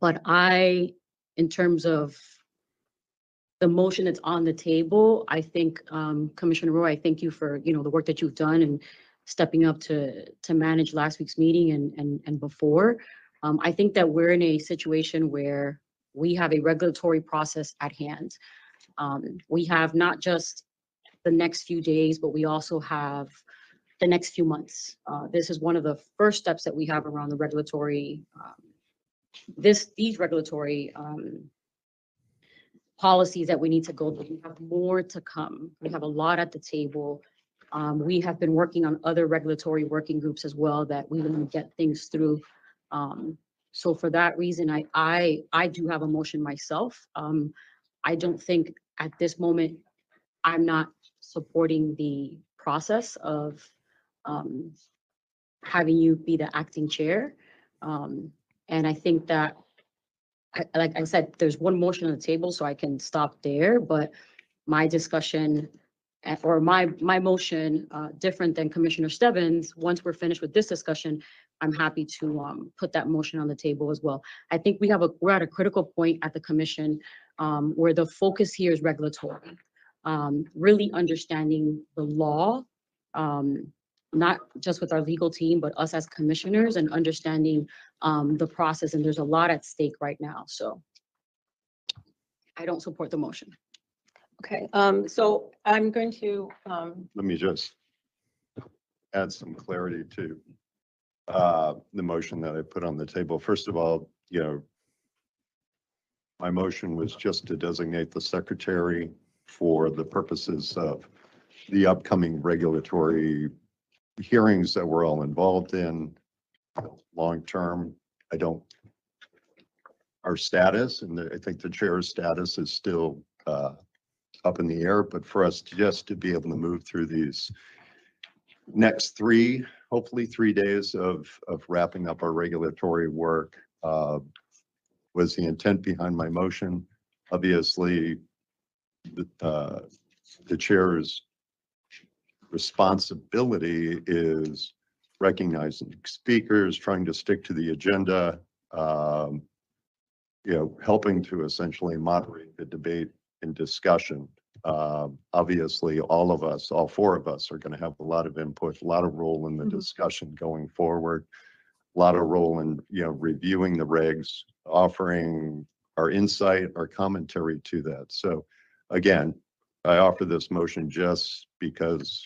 but I, in terms of the motion that's on the table, I think, um, Commissioner Roy, I thank you for, you know, the work that you've done and stepping up to to manage last week's meeting and, and, and before. Um, I think that we're in a situation where we have a regulatory process at hand. Um, we have not just the next few days, but we also have the next few months. Uh, this is one of the first steps that we have around the regulatory, um, this, these regulatory um, policies that we need to go through. We have more to come. We have a lot at the table. Um, we have been working on other regulatory working groups as well that we want to get things through. Um, so for that reason, I, I, I do have a motion myself. Um, I don't think at this moment, I'm not supporting the process of Um, having you be the acting chair. Um, and I think that, I, like I said, there's one motion on the table, so I can stop there, but my discussion or my, my motion, uh, different than Commissioner Stebbins, once we're finished with this discussion, I'm happy to um, put that motion on the table as well. I think we have a, we're at a critical point at the commission um, where the focus here is regulatory, um, really understanding the law, um, not just with our legal team, but us as commissioners and understanding um, the process. And there's a lot at stake right now. So I don't support the motion. Okay, um, so I'm going to. Um... Let me just add some clarity to uh, the motion that I put on the table. First of all, you know, my motion was just to designate the secretary for the purposes of the upcoming regulatory hearings that we're all involved in long term. I don't, our status, and the, I think the chair's status is still uh, up in the air, but for us to just to be able to move through these next three, hopefully three days of, of wrapping up our regulatory work uh, was the intent behind my motion. Obviously, the, uh, the chair's responsibility is recognizing speakers, trying to stick to the agenda, um, you know, helping to essentially moderate the debate and discussion. Um, obviously, all of us, all four of us are going to have a lot of input, a lot of role in the mm-hmm. discussion going forward, a lot of role in, you know, reviewing the regs, offering our insight, our commentary to that. So again, I offer this motion just because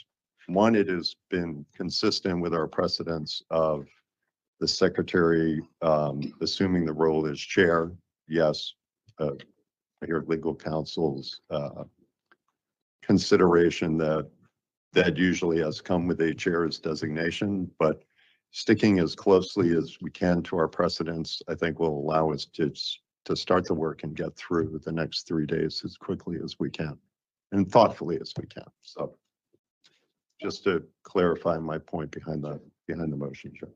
one, it has been consistent with our precedents of the secretary um, assuming the role as chair. Yes, uh, I hear legal counsel's uh, consideration that that usually has come with a chair's designation, but sticking as closely as we can to our precedents, I think will allow us to, to start the work and get through the next three days as quickly as we can and thoughtfully as we can. So just to clarify my point behind the behind the motion. Sure.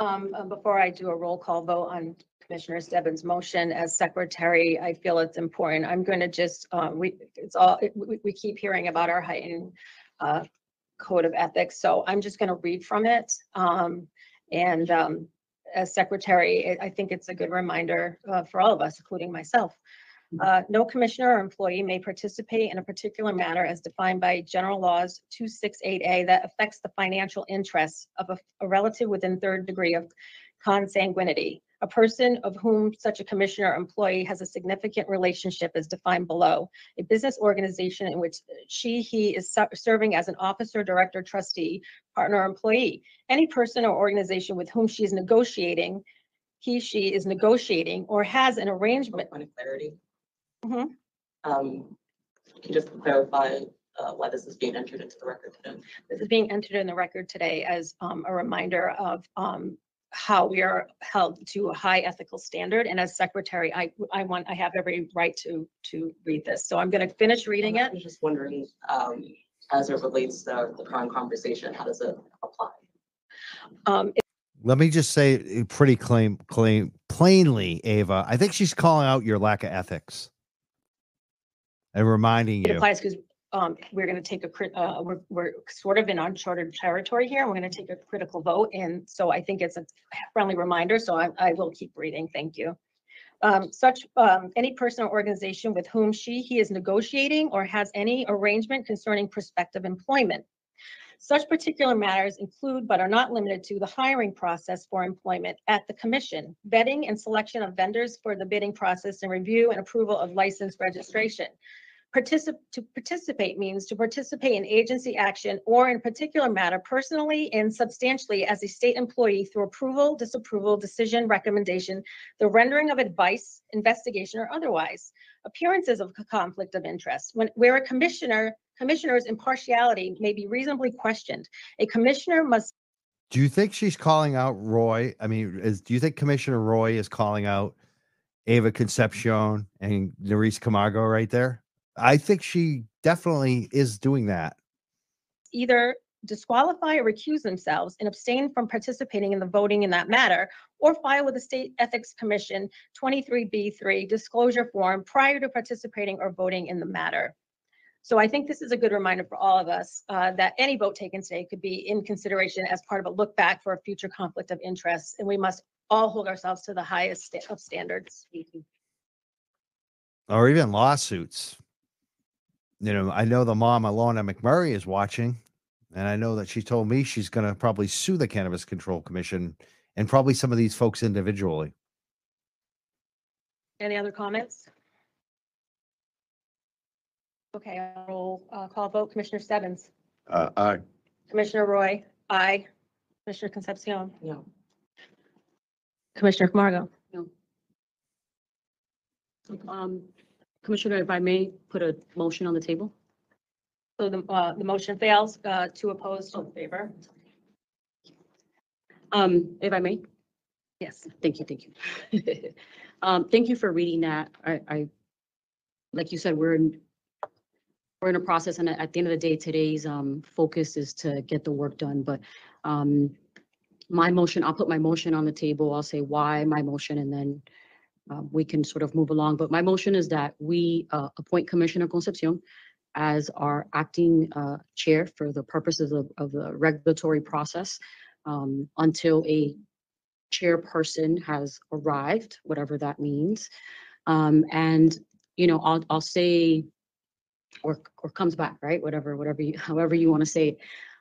Um, uh, before I do a roll call vote on Commissioner Stebbins' motion as secretary, I feel it's important. I'm going to just uh, we it's all it, we, we keep hearing about our heightened uh, code of ethics, so I'm just going to read from it. Um, and um, as secretary, it, I think it's a good reminder uh, for all of us, including myself. Uh, no commissioner or employee may participate in a particular matter as defined by General Laws two sixty-eight A that affects the financial interests of a, a relative within third degree of Consanguinity. A person of whom such a commissioner or employee has a significant relationship is defined below. A business organization in which she, he is serving as an officer, director, trustee, partner, or employee. Any person or organization with whom she is negotiating, he, she is negotiating or has an arrangement. Point of clarity. Mm-hmm. Um, can you just clarify uh, why this is being entered into the record today? This is being entered in the record today as um, a reminder of um, how we are held to a high ethical standard, and as secretary, I I want I have every right to to read this. So I'm going to finish reading it. I was just wondering, um, as it relates to the current conversation, how does it apply? Um, it Let me just say, pretty claim claim plainly, Ava. I think she's calling out your lack of ethics and reminding you. It applies because um, we're going to take a uh, we're we're sort of in uncharted territory here, and we're going to take a critical vote. And so I think it's a friendly reminder. So I, I will keep reading. Thank you. Um, such um, any person or organization with whom she, he is negotiating or has any arrangement concerning prospective employment. Such particular matters include, but are not limited to, the hiring process for employment at the commission, vetting and selection of vendors for the bidding process, and review and approval of license registration. Particip- to participate means to participate in agency action or in particular matter personally and substantially as a state employee through approval, disapproval, decision, recommendation, the rendering of advice, investigation, or otherwise. Appearances of conflict of interest. When, where a commissioner Commissioner's impartiality may be reasonably questioned. A commissioner must. Do you think she's calling out Roy? I mean, is, do you think Commissioner Roy is calling out Ava Concepcion and Nurys Camargo right there? I think she definitely is doing that. Either disqualify or recuse themselves and abstain from participating in the voting in that matter, or file with the State Ethics Commission twenty-three B three disclosure form prior to participating or voting in the matter. So I think this is a good reminder for all of us uh, that any vote taken today could be in consideration as part of a look back for a future conflict of interest, and we must all hold ourselves to the highest st- of standards. Or even lawsuits. You know, I know the mom, Lorna McMurray, is watching, and I know that she told me she's going to probably sue the Cannabis Control Commission and probably some of these folks individually. Any other comments? Okay, I'll roll, uh, call vote. Commissioner Stebbins? Uh, aye. Commissioner Roy? Aye. Commissioner Concepcion? No. Commissioner Camargo? No. Um, Commissioner, if I may put a motion on the table? So the, uh, the motion fails, uh, two opposed, all in favor. Um, if I may? Yes. Thank you, thank you. um, thank you for reading that. I, I like you said, we're in We're in a process, and at the end of the day, today's um, focus is to get the work done. But um, my motion, I'll put my motion on the table. I'll say why my motion, and then uh, we can sort of move along. But my motion is that we uh, appoint Commissioner Concepcion as our acting uh, chair for the purposes of, of the regulatory process um, until a chairperson has arrived, whatever that means. Um, and, you know, I'll, I'll say... Or, or comes back, right? Whatever, whatever, you, however you want to say it.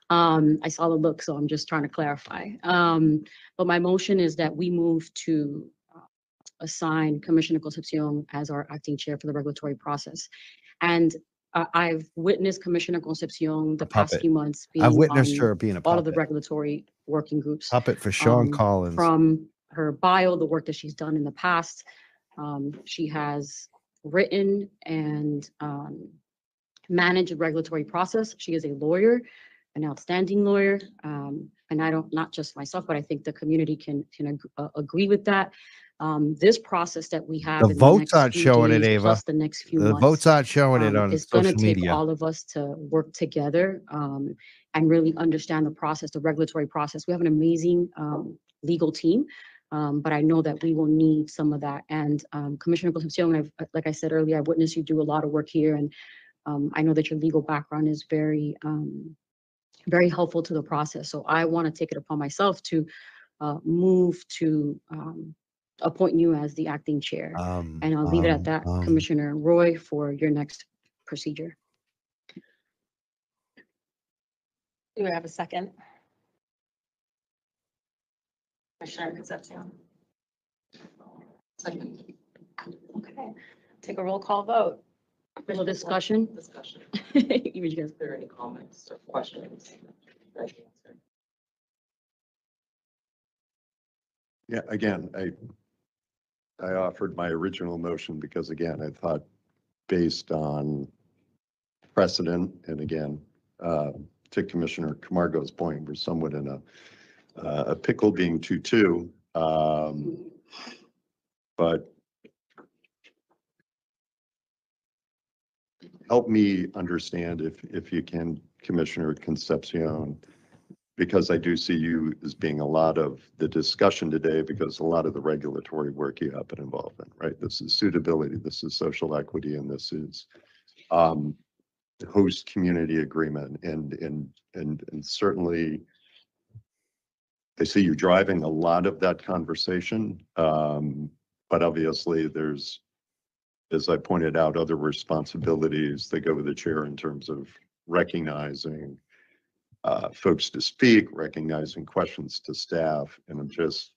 Um, I saw the look, so I'm just trying to clarify. Um, but my motion is that we move to uh, assign Commissioner Concepcion as our acting chair for the regulatory process. And uh, I've witnessed Commissioner Concepcion the past few months being I've witnessed her being a all of the regulatory working groups. Puppet for Sean um, Collins. From her bio, the work that she's done in the past, um, she has written and um, manage the regulatory process. She is a lawyer, an outstanding lawyer, um, and I don't, not just myself, but I think the community can can ag- uh, agree with that. Um, this process that we have, the votes aren't showing it, Ava. The next few months, the votes aren't showing it on social media. It's going to take all of us to work together um, and really understand the process, the regulatory process. We have an amazing um, legal team. Um, but I know that we will need some of that. And um, Commissioner Concepcion, I've, like I said earlier, I witnessed you do a lot of work here, and Um, I know that your legal background is very, um, very helpful to the process. So I want to take it upon myself to uh, move to um, appoint you as the acting chair. Um, and I'll leave um, it at that, um, Commissioner Roy, for your next procedure. Do we have a second? Commissioner Concepcion. Second. Okay, take a roll call vote. Little discussion. Discussion. You guys, there any comments or questions? Yeah, again, I I offered my original motion because again, I thought based on precedent and again, uh, to Commissioner Camargo's point, we're somewhat in a uh, a pickle being two two, um, but help me understand if if you can, Commissioner Concepcion, because I do see you as being a lot of the discussion today, because a lot of the regulatory work you have been involved in, right? This is suitability, this is social equity, and this is um, host community agreement, and and and and certainly I see you driving a lot of that conversation, um, but obviously there's, as I pointed out, other responsibilities that go with the chair in terms of recognizing uh, folks to speak, recognizing questions to staff, and I'm just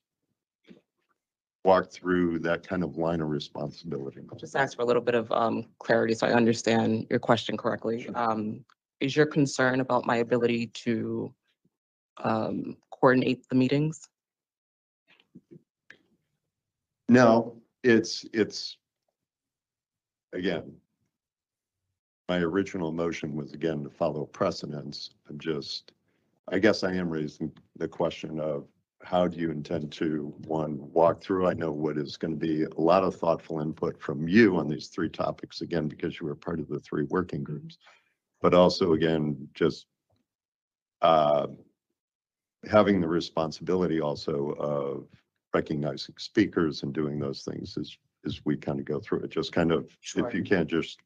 walk through that kind of line of responsibility. I'll just ask for a little bit of um, clarity so I understand your question correctly. Sure. Um, is your concern about my ability to um, coordinate the meetings? No, it's it's. Again, my original motion was again to follow precedents. I'm just, I guess I am raising the question of how do you intend to, one, walk through? I know what is going to be a lot of thoughtful input from you on these three topics, again, because you were part of the three working groups, but also again, just uh, having the responsibility also of recognizing speakers and doing those things is as we kind of go through it, just kind of, sure. If you can't just.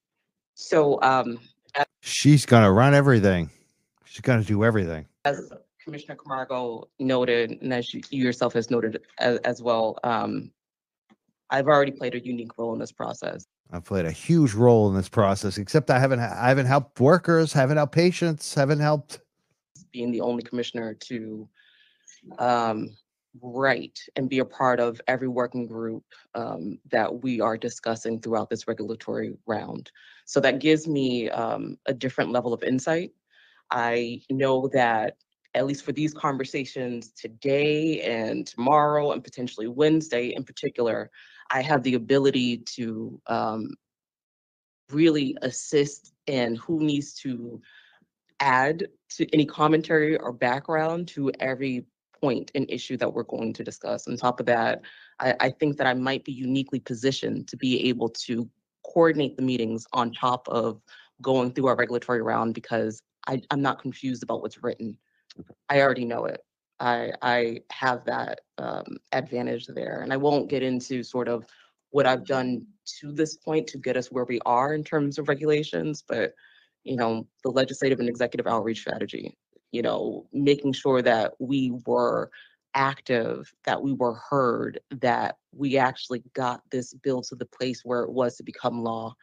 So um, as, she's going to run everything. She's going to do everything. As Commissioner Camargo noted, and as you yourself has noted as, as well, um, I've already played a unique role in this process. I've played a huge role in this process, except I haven't, I haven't helped workers, haven't helped patients, haven't helped. Being the only commissioner to um, right and be a part of every working group um, that we are discussing throughout this regulatory round. So that gives me um, a different level of insight. I know that at least for these conversations today and tomorrow and potentially Wednesday in particular, I have the ability to um, really assist in who needs to add to any commentary or background to every point and issue that we're going to discuss. On top of that, I, I think that I might be uniquely positioned to be able to coordinate the meetings on top of going through our regulatory round because I, I'm not confused about what's written. Okay. I already know it. I, I have that um, advantage there. And I won't get into sort of what I've done to this point to get us where we are in terms of regulations, but you know, the legislative and executive outreach strategy, you know, making sure that we were active, that we were heard, that we actually got this bill to the place where it was to become law.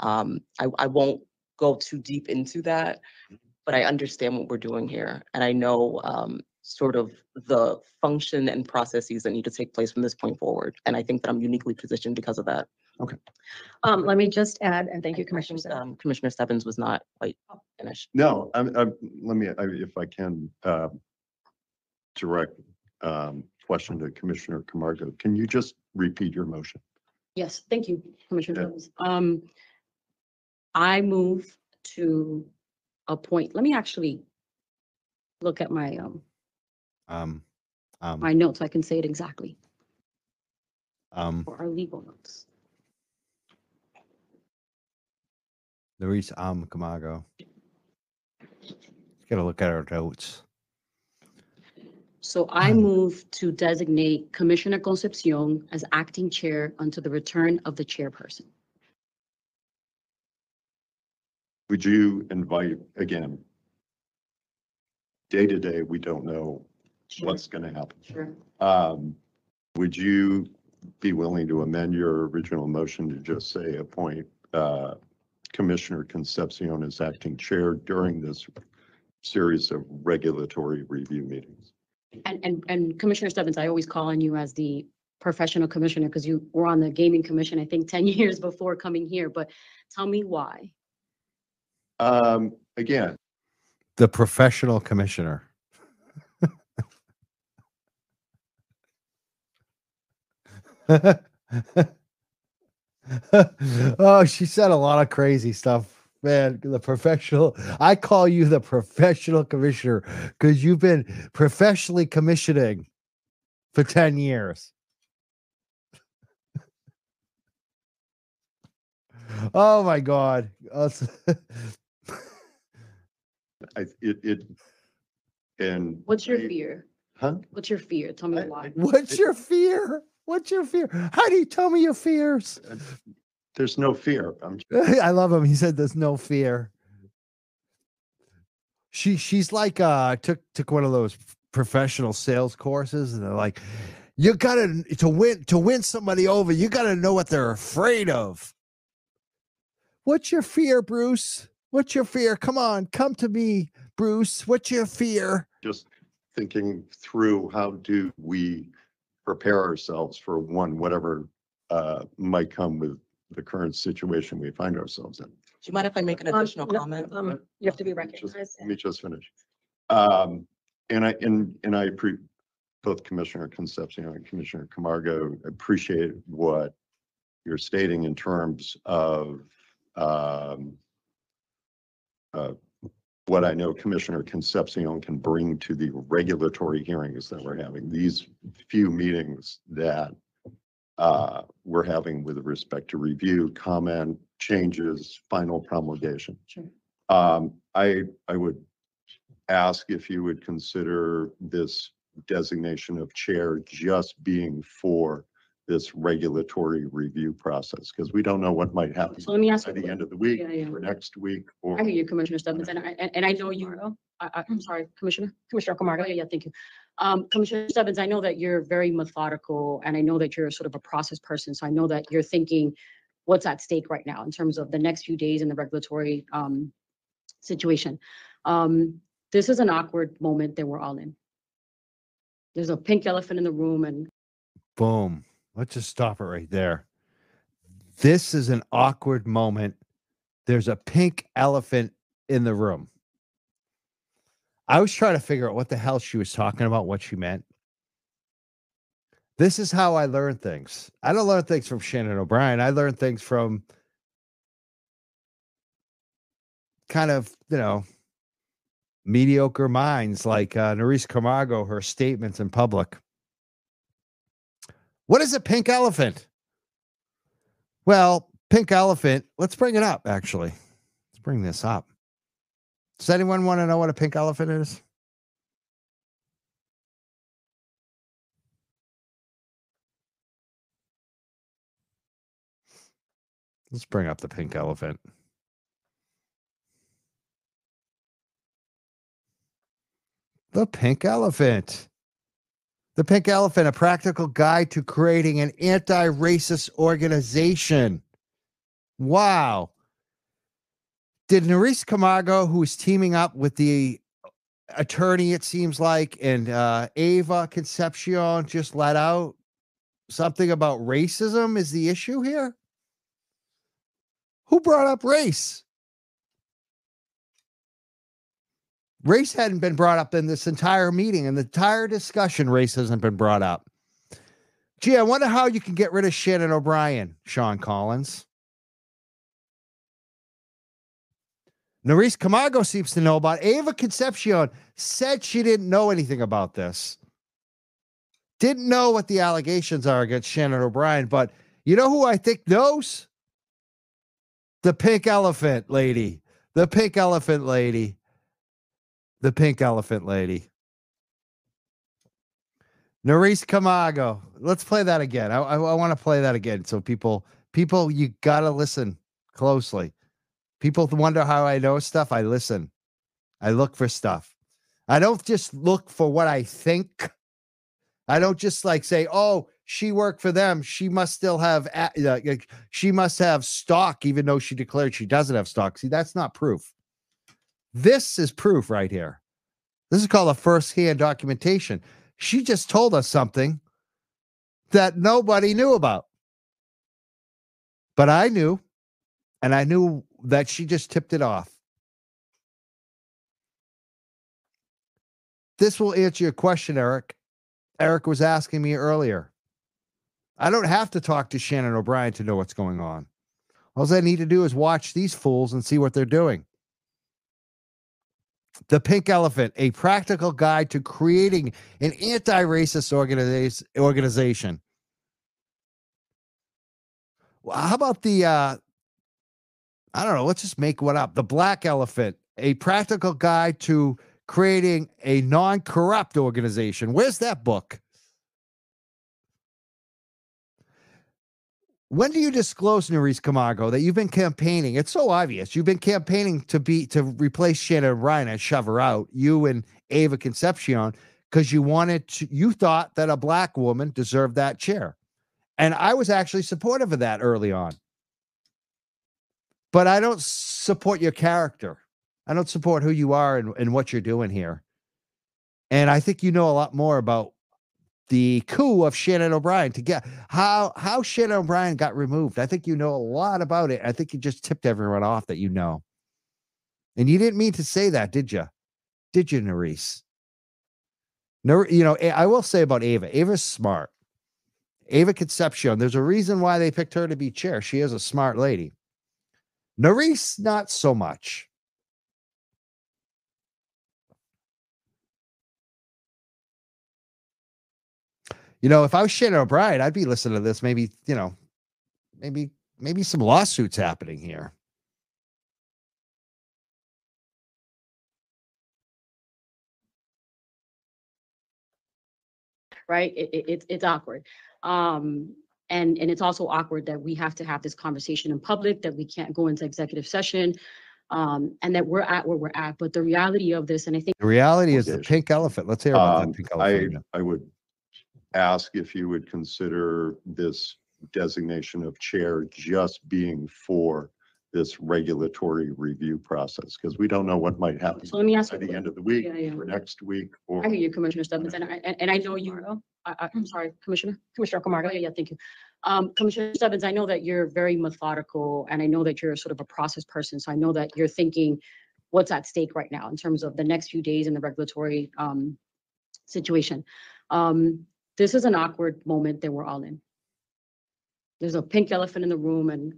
Um, I, I won't go too deep into that, but I understand what we're doing here. And I know um, sort of the function and processes that need to take place from this point forward. And I think that I'm uniquely positioned because of that. Okay. Um, let me just add, and thank you, Commissioner. Um, Commissioner Stebbins was not quite finished. No, I'm, I'm, let me, I, if I can, uh, direct um, question to Commissioner Camargo. Can you just repeat your motion? Yes, thank you, Commissioner Stebbins. Yeah. Um, I move to appoint. Let me actually look at my um, um, um my notes. So I can say it exactly. Um, for our legal notes. Nurys um, Camargo. Got to look at our notes. So I um, move to designate Commissioner Concepcion as acting chair until the return of the chairperson. Would you invite, again, day to day, we don't know sure. what's going to happen. Sure. Um, would you be willing to amend your original motion to just say appoint uh, Commissioner Concepcion is acting chair during this series of regulatory review meetings. And, and, and Commissioner Stebbins, I always call on you as the professional commissioner because you were on the gaming commission, I think ten years before coming here, but tell me why. Um, again, the professional commissioner. Oh, she said a lot of crazy stuff, man. The professional, I call you the professional commissioner because you've been professionally commissioning for ten years. Oh my God. I, it, it, and what's your I, fear? Huh? What's your fear? Tell me I, why. What's it, your fear? What's your fear? How do you tell me your fears? There's no fear. I'm just... I love him. He said, "There's no fear." She she's like uh took took one of those professional sales courses, and they're like, "You gotta to win to win somebody over. You gotta know what they're afraid of." What's your fear, Bruce? What's your fear? Come on, come to me, Bruce. What's your fear? Just thinking through how do we prepare ourselves for one, whatever uh, might come with the current situation we find ourselves in. Do you mind if I make an additional um, no, comment? Um, you have to be recognized. Let me just, let me just finish. Um, and I and and I pre both Commissioner Concepcion and Commissioner Camargo appreciate what you're stating in terms of um, uh, what I know Commissioner Concepcion can bring to the regulatory hearings that we're having, these few meetings that uh, we're having with respect to review, comment, changes, final promulgation. Sure. Um, I, I would ask if you would consider this designation of chair just being for this regulatory review process, because we don't know what might happen so let me ask by you, the end of the week yeah, yeah. or next week. Or I hear you, Commissioner Stebbins, and I and, and I know you. I, I'm sorry, Commissioner Commissioner Camargo. Yeah, yeah, thank you, um, Commissioner Stebbins. I know that you're very methodical, and I know that you're sort of a process person. So I know that you're thinking what's at stake right now in terms of the next few days in the regulatory um, situation. Um, this is an awkward moment that we're all in. There's a pink elephant in the room, and boom. Let's just stop it right there. This is an awkward moment. There's a pink elephant in the room. I was trying to figure out what the hell she was talking about, what she meant. This is how I learn things. I don't learn things from Shannon O'Brien. I learn things from kind of, you know, mediocre minds like uh, Nurys Camargo, her statements in public. What is a pink elephant? Well, pink elephant, let's bring it up, actually. Let's bring this up. Does anyone want to know what a pink elephant is? Let's bring up the pink elephant. The pink elephant. The Pink Elephant, a practical guide to creating an anti-racist organization. Wow. Did Nurys Camargo, who is teaming up with the attorney, it seems like, and uh, Ava Concepcion just let out something about racism is the issue here? Who brought up race? Race hadn't been brought up in this entire meeting, and the entire discussion, race hasn't been brought up. Gee, I wonder how you can get rid of Shannon O'Brien, Sean Collins. Nurys Camargo seems to know about. Ava Concepcion said she didn't know anything about this. Didn't know what the allegations are against Shannon O'Brien, but you know who I think knows? The pink elephant lady. The pink elephant lady. The pink elephant lady. Nurys Camargo. Let's play that again. I, I, I want to play that again. So people, people, you got to listen closely. People wonder how I know stuff. I listen. I look for stuff. I don't just look for what I think. I don't just like say, oh, she worked for them. She must still have, uh, she must have stock, even though she declared she doesn't have stock. See, that's not proof. This is proof right here. This is called a first-hand documentation. she just told us something that nobody knew about. But I knew, and I knew that she just tipped it off. This will answer your question, Eric. Eric was asking me earlier. I don't have to talk to Shannon O'Brien to know what's going on. All I need to do is watch these fools and see what they're doing. The Pink Elephant, a practical guide to creating an anti-racist organiza- organization. Well, how about the, uh, I don't know, let's just make one up. The Black Elephant, a practical guide to creating a non-corrupt organization. Where's that book? When do you disclose, Nurys Camargo, that you've been campaigning? It's so obvious. You've been campaigning to be to replace Shannon O'Brien and shove her out, you and Ava Concepcion, because you wanted to, you thought that a black woman deserved that chair. And I was actually supportive of that early on. But I don't support your character. I don't support who you are and, and what you're doing here. And I think you know a lot more about the coup of Shannon O'Brien to get how, how Shannon O'Brien got removed. I think you know a lot about it. I think you just tipped everyone off that you know. And you didn't mean to say that, did you? Did you, Nurys? No, you know, I will say about Ava. Ava's smart. Ava Concepcion. There's a reason why they picked her to be chair. She is a smart lady. Nurys, not so much. You know, if I was Shannon O'Brien, I'd be listening to this. Maybe, you know, maybe, maybe some lawsuits happening here. Right. It, it, it's, it's awkward. Um, and, and it's also awkward that we have to have this conversation in public, that we can't go into executive session, um, and that we're at where we're at. But the reality of this, and I think the reality is the pink elephant. Let's hear about um, that pink elephant. I, I would ask if you would consider this designation of chair just being for this regulatory review process, because we don't know what might happen so let me ask by you, the end of the week yeah, yeah. or next week. Or I hear you, Commissioner Stebbins, and I, and I know you. I, I, I'm sorry, Commissioner, Commissioner Camargo. Yeah, yeah, thank you, um, Commissioner Stebbins. I know that you're very methodical, and I know that you're sort of a process person. So I know that you're thinking what's at stake right now in terms of the next few days in the regulatory um, situation. Um, This is an awkward moment that we're all in. There's a pink elephant in the room, and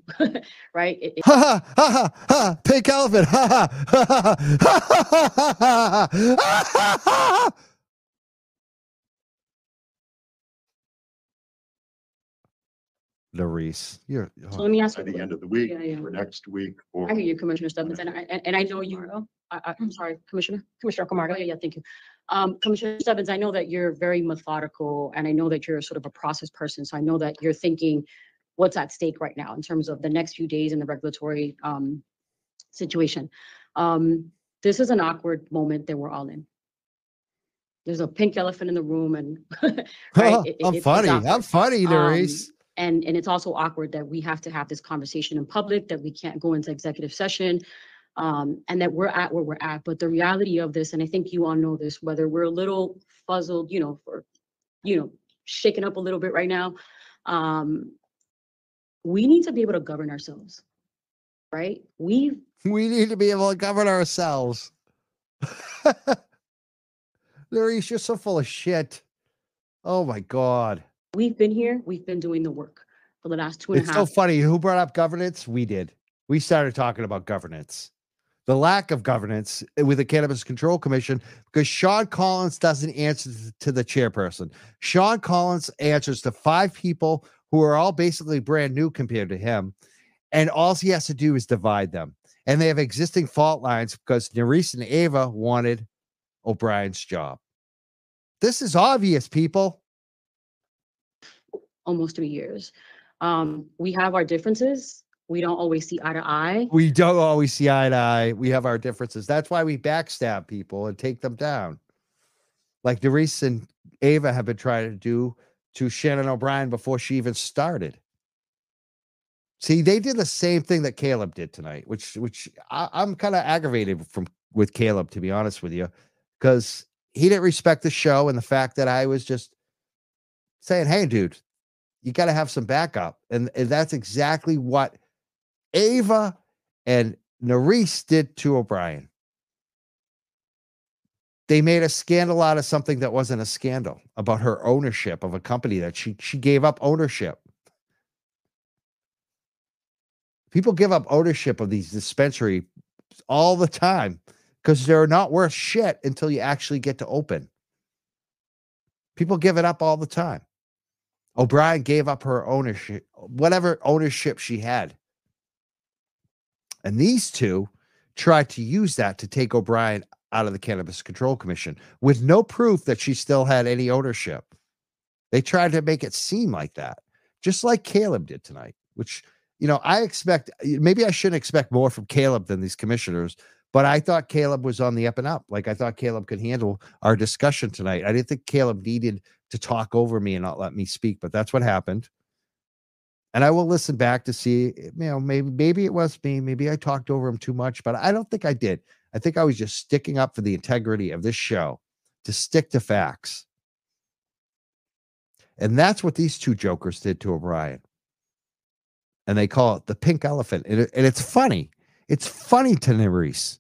right? It, it, ha, ha, ha, ha, pink elephant. Ha, ha, ha, ha, ha, ha, ha. Nurys, you're so let me ask by you, the end of the week yeah, yeah. or next week. Or I hear you, Commissioner Stebbins, and I and I know you. I, I'm sorry, Commissioner, Commissioner Camargo. Yeah, yeah, thank you, um, Commissioner Stebbins. I know that you're very methodical, and I know that you're sort of a process person. So I know that you're thinking what's at stake right now in terms of the next few days in the regulatory um, situation. Um, this is an awkward moment that we're all in. There's a pink elephant in the room, and right, oh, it, I'm, it, funny. I'm funny. I'm funny, Nurys. And and it's also awkward that we have to have this conversation in public, that we can't go into executive session, um, and that we're at where we're at. But the reality of this, and I think you all know this, whether we're a little fuzzled, you know, for, you know, shaken up a little bit right now, um, we need to be able to govern ourselves, right? We we need to be able to govern ourselves. Nurys, you're so full of shit. Oh my God. We've been here. We've been doing the work for the last two and a half. It's so funny. Who brought up governance? We did. We started talking about governance, the lack of governance with the Cannabis Control Commission, because Sean Collins doesn't answer to the chairperson. Sean Collins answers to five people who are all basically brand new compared to him. And all he has to do is divide them. And they have existing fault lines because Nurys and Ava wanted O'Brien's job. This is obvious, people. Almost three years. Um, we have our differences. We don't always see eye to eye. We don't always see eye to eye. We have our differences. That's why we backstab people and take them down. Like Nurys and Ava have been trying to do to Shannon O'Brien before she even started. See, they did the same thing that Caleb did tonight, which which I, I'm kind of aggravated from with Caleb, to be honest with you, because he didn't respect the show and the fact that I was just saying, hey, dude, you got to have some backup. And, and that's exactly what Ava and Nurys did to O'Brien. They made a scandal out of something that wasn't a scandal about her ownership of a company that she, she gave up ownership. People give up ownership of these dispensaries all the time because they're not worth shit until you actually get to open. People give it up all the time. O'Brien gave up her ownership, whatever ownership she had. And these two tried to use that to take O'Brien out of the Cannabis Control Commission with no proof that she still had any ownership. They tried to make it seem like that, just like Caleb did tonight, which, you know, I expect, maybe I shouldn't expect more from Caleb than these commissioners, but I thought Caleb was on the up and up. Like, I thought Caleb could handle our discussion tonight. I didn't think Caleb needed to talk over me and not let me speak, but that's what happened. And I will listen back to see, you know, maybe, maybe it was me. Maybe I talked over him too much, but I don't think I did. I think I was just sticking up for the integrity of this show, to stick to facts. And that's what these two jokers did to O'Brien. And they call it the pink elephant. And, it, and it's funny. It's funny to Nurys.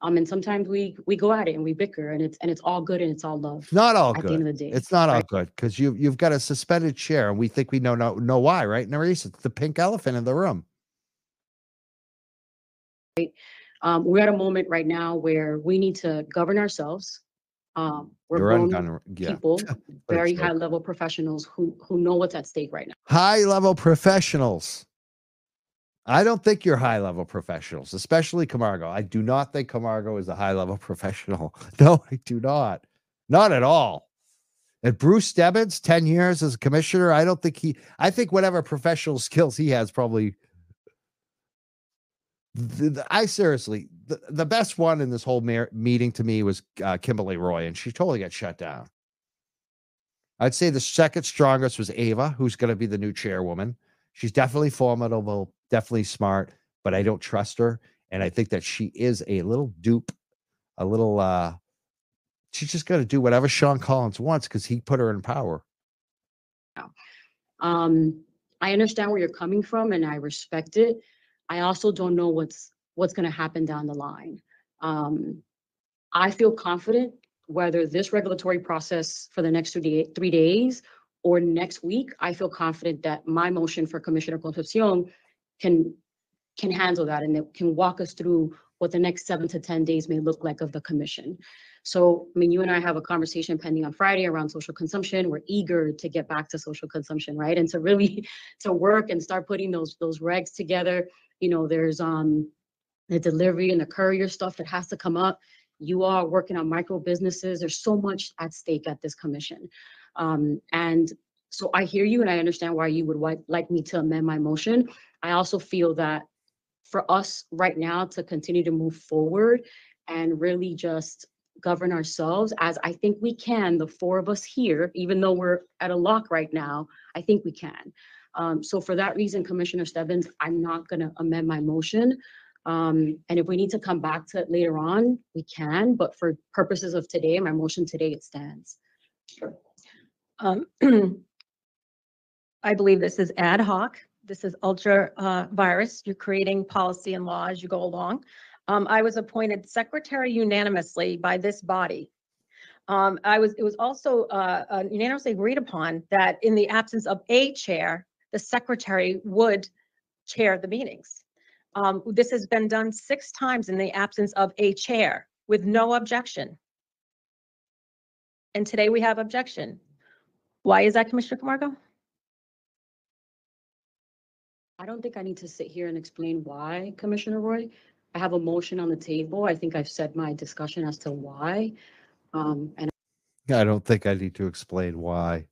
Um, and sometimes we we go at it and we bicker, and it's and it's all good and it's all love. Not all good. At the end of the day. It's not all good because you you've got a suspended chair, and we think we know know, know why, right, Nurys? It's the pink elephant in the room. Right. Um, we're at a moment right now where we need to govern ourselves. Um, we're grown gun, yeah. people, very high level professionals who, who know what's at stake right now. High level professionals. I don't think you're high level professionals, especially Camargo. I do not think Camargo is a high level professional. No, I do not. Not at all. And Bruce Stebbins, ten years as a commissioner. I don't think he, I think whatever professional skills he has probably, the, the, I seriously, the, the best one in this whole mayor meeting to me was uh, Kimberly Roy, and she totally got shut down. I'd say the second strongest was Ava, who's going to be the new chairwoman. She's definitely formidable, definitely smart, but I don't trust her. And I think that she is a little dupe, a little, uh, she's just going to do whatever Sean Collins wants because he put her in power. Um, I understand where you're coming from, and I respect it. I also don't know what's what's going to happen down the line. Um, I feel confident whether this regulatory process for the next two day, three days or next week, I feel confident that my motion for Commissioner Concepcion can can handle that, and it can walk us through what the next seven to ten days may look like of the commission. So, I mean, you and I have a conversation pending on Friday around social consumption. We're eager to get back to social consumption, right? And to really to work and start putting those those regs together. You know, there's um the delivery and the courier stuff that has to come up. You are working on micro businesses. There's so much at stake at this commission. Um, and so I hear you, and I understand why you would like me to amend my motion. I also feel that for us right now to continue to move forward and really just govern ourselves as I think we can, the four of us here, even though we're at a lock right now, I think we can. Um, so for that reason, Commissioner Stebbins, I'm not going to amend my motion. Um, and if we need to come back to it later on, we can. But for purposes of today, my motion today, it stands. Sure. Um, I believe this is ad hoc. This is ultra uh, virus. You're creating policy and law as you go along. Um, I was appointed secretary unanimously by this body. Um, I was. It was also uh, uh, unanimously agreed upon that in the absence of a chair, the secretary would chair the meetings. Um, this has been done six times in the absence of a chair with no objection. And today we have objection. Why is that, Commissioner Camargo? I don't think I need to sit here and explain why, Commissioner Roy. I have a motion on the table. I think I've said my discussion as to why. Um, and I don't think I need to explain why.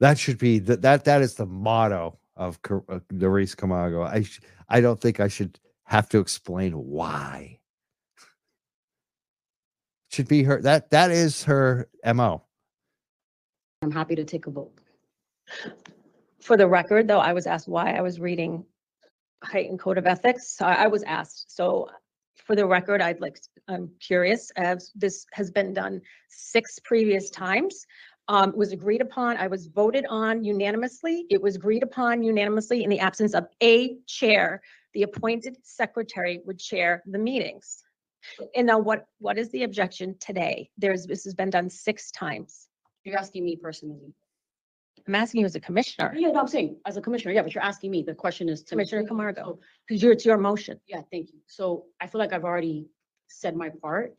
That should be the, that. That is the motto of Nurys Camargo. I sh I don't think I should have to explain why. Should be her. That that is her M O. I'm happy to take a vote. For the record, though, I was asked why I was reading heightened code of ethics. I, I was asked, so for the record, I'd like, I'm curious, as this has been done six previous times. Um, it was agreed upon. I was voted on unanimously. It was agreed upon unanimously in the absence of a chair. The appointed secretary would chair the meetings. And now what, what is the objection today? There's, this has been done six times. You're asking me personally. I'm asking you as a commissioner. Yeah, no, I'm saying as a commissioner. Yeah, but you're asking me. The question is to Commissioner Camargo, because you're, it's your motion. Yeah, thank you. So I feel like I've already said my part.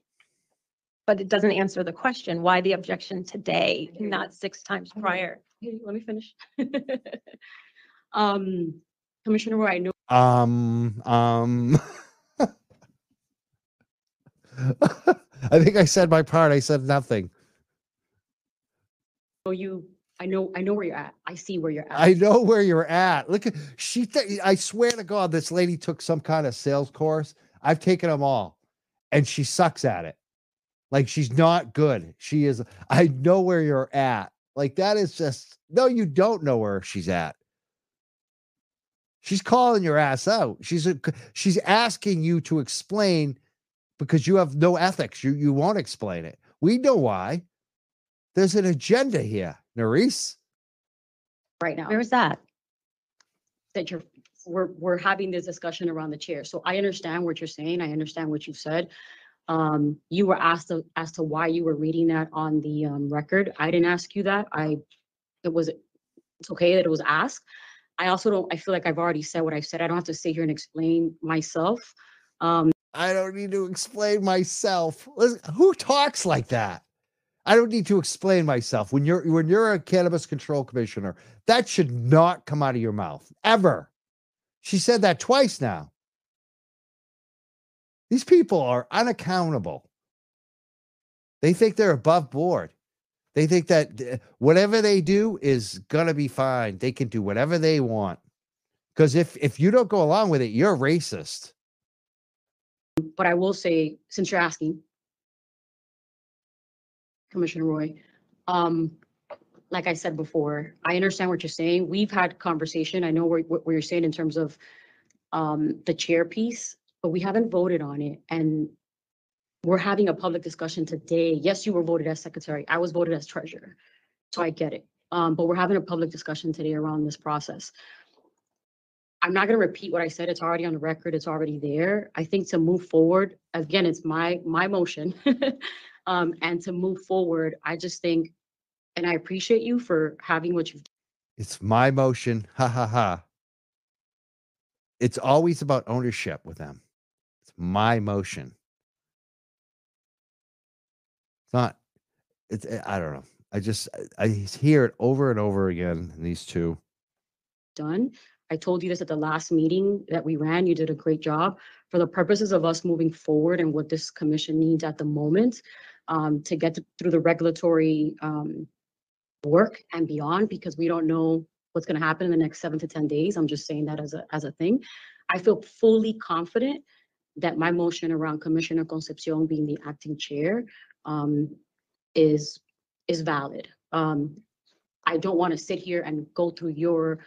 But it doesn't answer the question. Why the objection today, not six times prior? Let me finish. um, Commissioner Roy, I know. Um, um. I think I said my part. I said nothing. So you. I know, I know where you're at. I see where you're at. I know where you're at. Look at, she, th- I swear to God, this lady took some kind of sales course. I've taken them all and she sucks at it. Like she's not good. She is, I know where you're at. Like that is just, no, you don't know where she's at. She's calling your ass out. She's, a, she's asking you to explain because you have no ethics. You, you won't explain it. We know why. There's an agenda here. Nurys, right now, where's that? That you're, we're we're having this discussion around the chair. So I understand what you're saying. I understand what you said. Um, you were asked to, as to why you were reading that on the um, record. I didn't ask you that. I, it was, it's okay that it was asked. I also don't. I feel like I've already said what I've said. I don't have to sit here and explain myself. Um, I don't need to explain myself. Listen, who talks like that? I don't need to explain myself. When you're when you're a cannabis control commissioner, that should not come out of your mouth ever. She said that twice now. These people are unaccountable. They think they're above board. They think that whatever they do is gonna be fine. They can do whatever they want. Because if if you don't go along with it, you're racist. But I will say, since you're asking, Commissioner Roy, um, like I said before, I understand what you're saying. We've had conversation. I know what, what you're saying in terms of um, the chair piece, but we haven't voted on it. And we're having a public discussion today. Yes, you were voted as secretary. I was voted as treasurer. So I get it. Um, but we're having a public discussion today around this process. I'm not going to repeat what I said. It's already on the record. It's already there. I think to move forward, again, it's my my motion. Um, and to move forward, I just think, and I appreciate you for having what you've done. It's my motion. Ha ha ha. It's always about ownership with them. It's my motion. It's not, it's, I don't know. I just, I hear it over and over again. These two. Done. I told you this at the last meeting that we ran. You did a great job for the purposes of us moving forward and what this commission needs at the moment. Um, to get to, through the regulatory um, work and beyond, because we don't know what's going to happen in the next seven to ten days. I'm just saying that as a, as a thing. I feel fully confident that my motion around Commissioner Concepcion being the acting chair um, is, is valid. Um, I don't want to sit here and go through your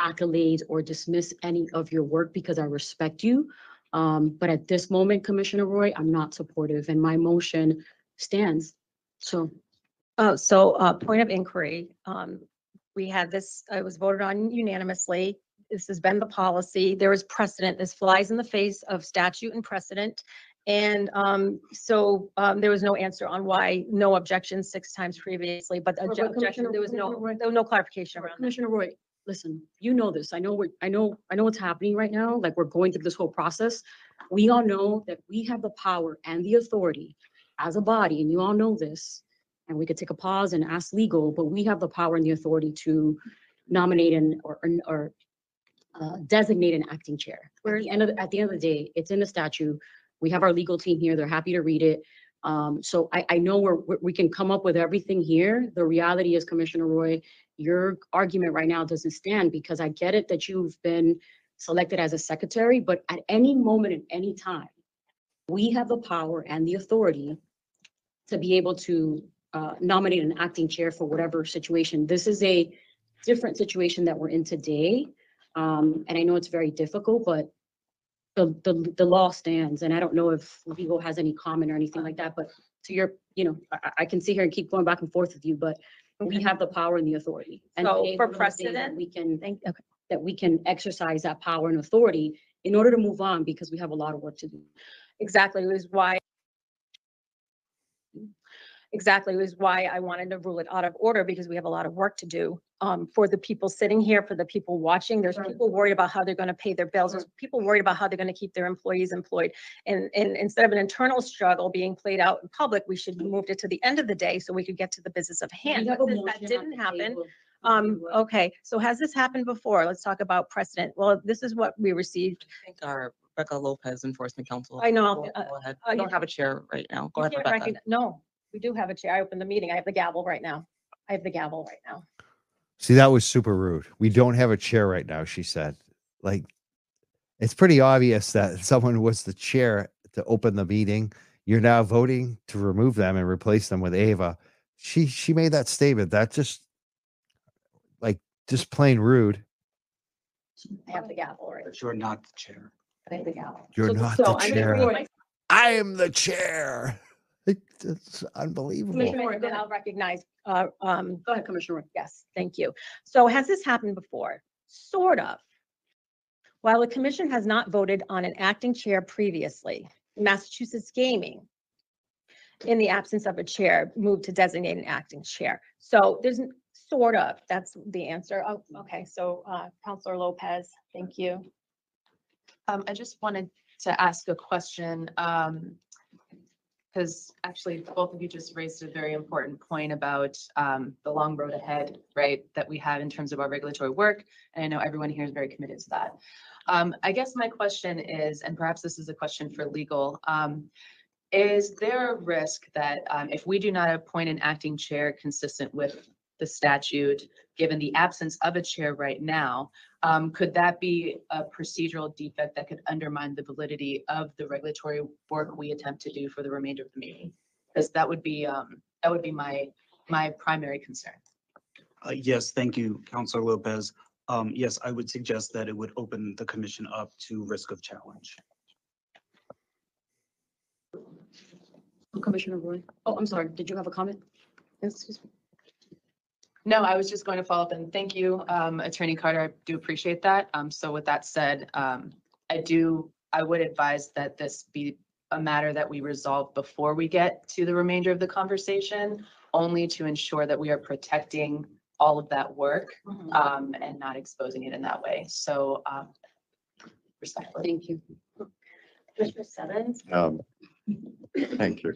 accolades or dismiss any of your work because I respect you. Um, but at this moment, Commissioner Roy, I'm not supportive and my motion stands. So, oh, so uh, point of inquiry. Um, we had this, it was voted on unanimously. This has been the policy. There is precedent. This flies in the face of statute and precedent. And um, so um, there was no answer on why no objection six times previously, but the obje- objection, there was no, there was no clarification around that. Commissioner Roy, listen, you know this. I know what I know. I know what's happening right now. Like we're going through this whole process. We all know that we have the power and the authority as a body, and you all know this. And we could take a pause and ask legal, but we have the power and the authority to nominate and or or, or uh, designate an acting chair. At the end of at the end of the day, it's in the statute. We have our legal team here. They're happy to read it. Um, so I, I know we're, we can come up with everything here. The reality is, Commissioner Roy, your argument right now doesn't stand because I get it that you've been selected as a secretary, but at any moment, at any time, we have the power and the authority to be able to uh, nominate an acting chair for whatever situation. This is a different situation that we're in today. Um, and I know it's very difficult, but the, the, the law stands. And I don't know if legal has any comment or anything like that, but to your, you know, I, I can sit here and keep going back and forth with you, but we have the power and the authority. And so for precedent, we can think okay. that we can exercise that power and authority in order to move on, because we have a lot of work to do. Exactly, which is why Exactly, which is why I wanted to rule it out of order, because we have a lot of work to do um, for the people sitting here, for the people watching. There's right. people worried about how they're going to pay their bills. There's people worried about how they're going to keep their employees employed. And, and instead of an internal struggle being played out in public, we should move it to the end of the day so we could get to the business of hand. But since that didn't happen. Um, okay, so has this happened before? Let's talk about precedent. Well, this is what we received. I think our Rebecca Lopez, Enforcement Counsel. I know. Go, uh, go ahead. I don't have a chair right now. Go ahead, Rebecca. No. We do have a chair. I opened the meeting. I have the gavel right now. I have the gavel right now. See, that was super rude. We don't have a chair right now, she said. Like, it's pretty obvious that someone was the chair to open the meeting. You're now voting to remove them and replace them with Ava. She she made that statement. That's just like just plain rude. I have the gavel right now. But you're not the chair. I have the gavel. You're so, not so the I'm chair. My- I am the chair. It's unbelievable. Commissioner, then I'll recognize. Uh, um, Go ahead, Commissioner. Yes, thank you. So has this happened before? Sort of. While the commission has not voted on an acting chair previously, Massachusetts Gaming, in the absence of a chair, moved to designate an acting chair. So there's sort of, that's the answer. Oh, okay, so uh, Councilor Lopez, thank you. Um, I just wanted to ask a question. Um, Because actually, both of you just raised a very important point about um, the long road ahead, right, that we have in terms of our regulatory work. And I know everyone here is very committed to that. Um, I guess my question is, and perhaps this is a question for legal, um, is there a risk that um, if we do not appoint an acting chair consistent with the statute, given the absence of a chair right now, um, could that be a procedural defect that could undermine the validity of the regulatory work we attempt to do for the remainder of the meeting? Because that would be um, that would be my my primary concern. Uh, yes, thank you, Councilor Lopez. Um, yes, I would suggest that it would open the commission up to risk of challenge. Commissioner Roy. Oh, I'm sorry. Did you have a comment? Excuse me. No, I was just going to follow up and thank you, um, Attorney Carter. I do appreciate that. Um, so with that said, um, I do, I would advise that this be a matter that we resolve before we get to the remainder of the conversation, only to ensure that we are protecting all of that work mm-hmm. um, and not exposing it in that way. So um, respectfully. Thank you. Mister Stebbins. Um, thank you.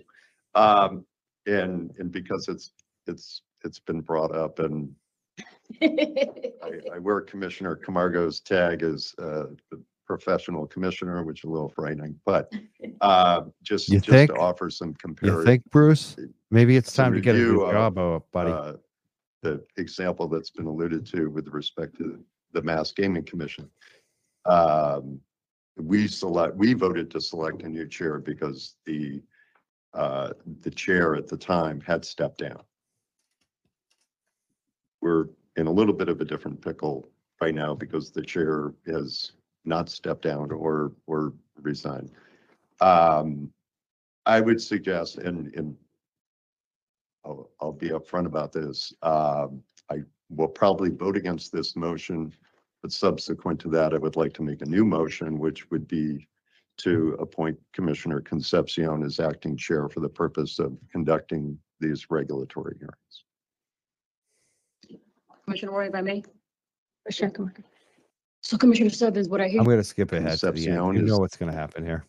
Um, and, and because it's, it's, it's been brought up, and I, I wear Commissioner Camargo's tag as uh, the professional commissioner, which is a little frightening, but uh, just, you just think, to offer some comparison. You think, Bruce? Maybe it's time to, to get a new job of, up, buddy. Uh, the example that's been alluded to with respect to the Mass Gaming Commission. Um, we select, we voted to select a new chair because the uh, the chair at the time had stepped down. We're in a little bit of a different pickle right now because the chair has not stepped down or or resigned. Um, I would suggest, and, and I'll, I'll be upfront about this, um, I will probably vote against this motion, but subsequent to that, I would like to make a new motion, which would be to appoint Commissioner Concepcion as acting chair for the purpose of conducting these regulatory hearings. Commissioner Roy, if I may. Sure. So Commissioner Stebbins, what I hear. I'm going to skip ahead to the end. You know what's going to happen here.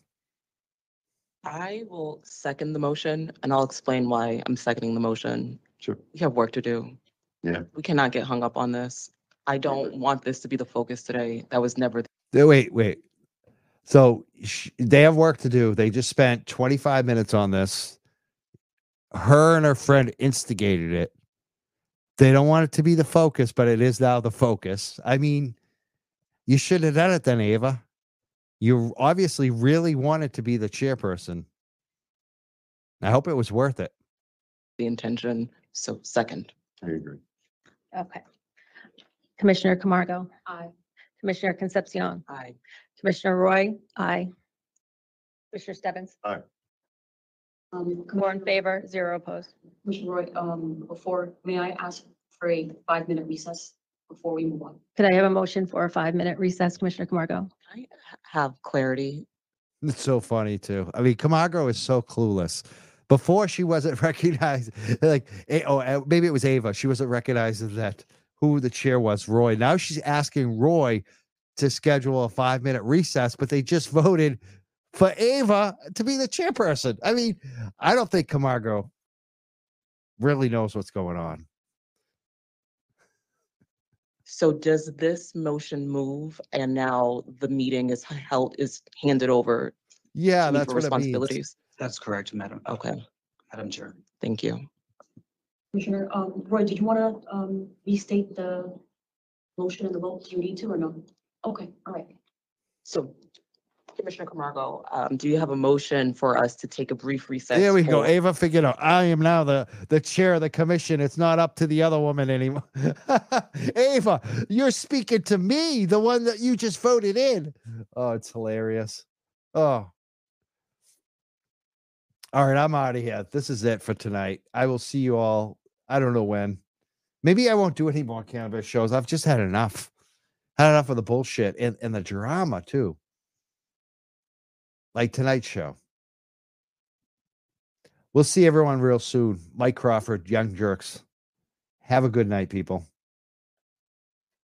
I will second the motion, and I'll explain why I'm seconding the motion. Sure. We have work to do. Yeah. We cannot get hung up on this. I don't want this to be the focus today. That was never. The- wait, wait. So sh- they have work to do. They just spent twenty-five minutes on this. Her and her friend instigated it. They don't want it to be the focus, but it is now the focus. I mean, you should have done it then, Ava. You obviously really wanted to be the chairperson. I hope it was worth it. The intention. So second. I agree. Okay. Commissioner Camargo. Aye. Commissioner Concepcion. Aye. Commissioner Roy. Aye. Commissioner Stebbins. Aye. Um, More in favor, zero opposed. Commissioner Roy, um, before, may I ask for a five minute recess before we move on? Could I have a motion for a five minute recess, Commissioner Camargo? Can I have clarity? It's so funny too. I mean, Camargo is so clueless. Before she wasn't recognized, like, oh, maybe it was Ava. She wasn't recognizing that who the chair was, Roy. Now she's asking Roy to schedule a five minute recess, but they just voted for Ava to be the chairperson. I mean, I don't think Camargo really knows what's going on. So does this motion move, and now the meeting is held, is handed over? Yeah, that's what responsibilities. It means. That's correct, Madam. Okay, Madam Chair. Thank you, Commissioner um, Roy. Did you want to um, restate the motion and the vote? Do you need to or no? Okay, all right. So, Commissioner Camargo, um, do you have a motion for us to take a brief recess? There we go. Ava figured out I am now the, the chair of the commission. It's not up to the other woman anymore. Ava, you're speaking to me, the one that you just voted in. Oh, it's hilarious. Oh. All right, I'm out of here. This is it for tonight. I will see you all. I don't know when. Maybe I won't do any more cannabis shows. I've just had enough. Had enough of the bullshit and, and the drama, too. Like tonight's show. We'll see everyone real soon. Mike Crawford, Young Jerks. Have a good night, people.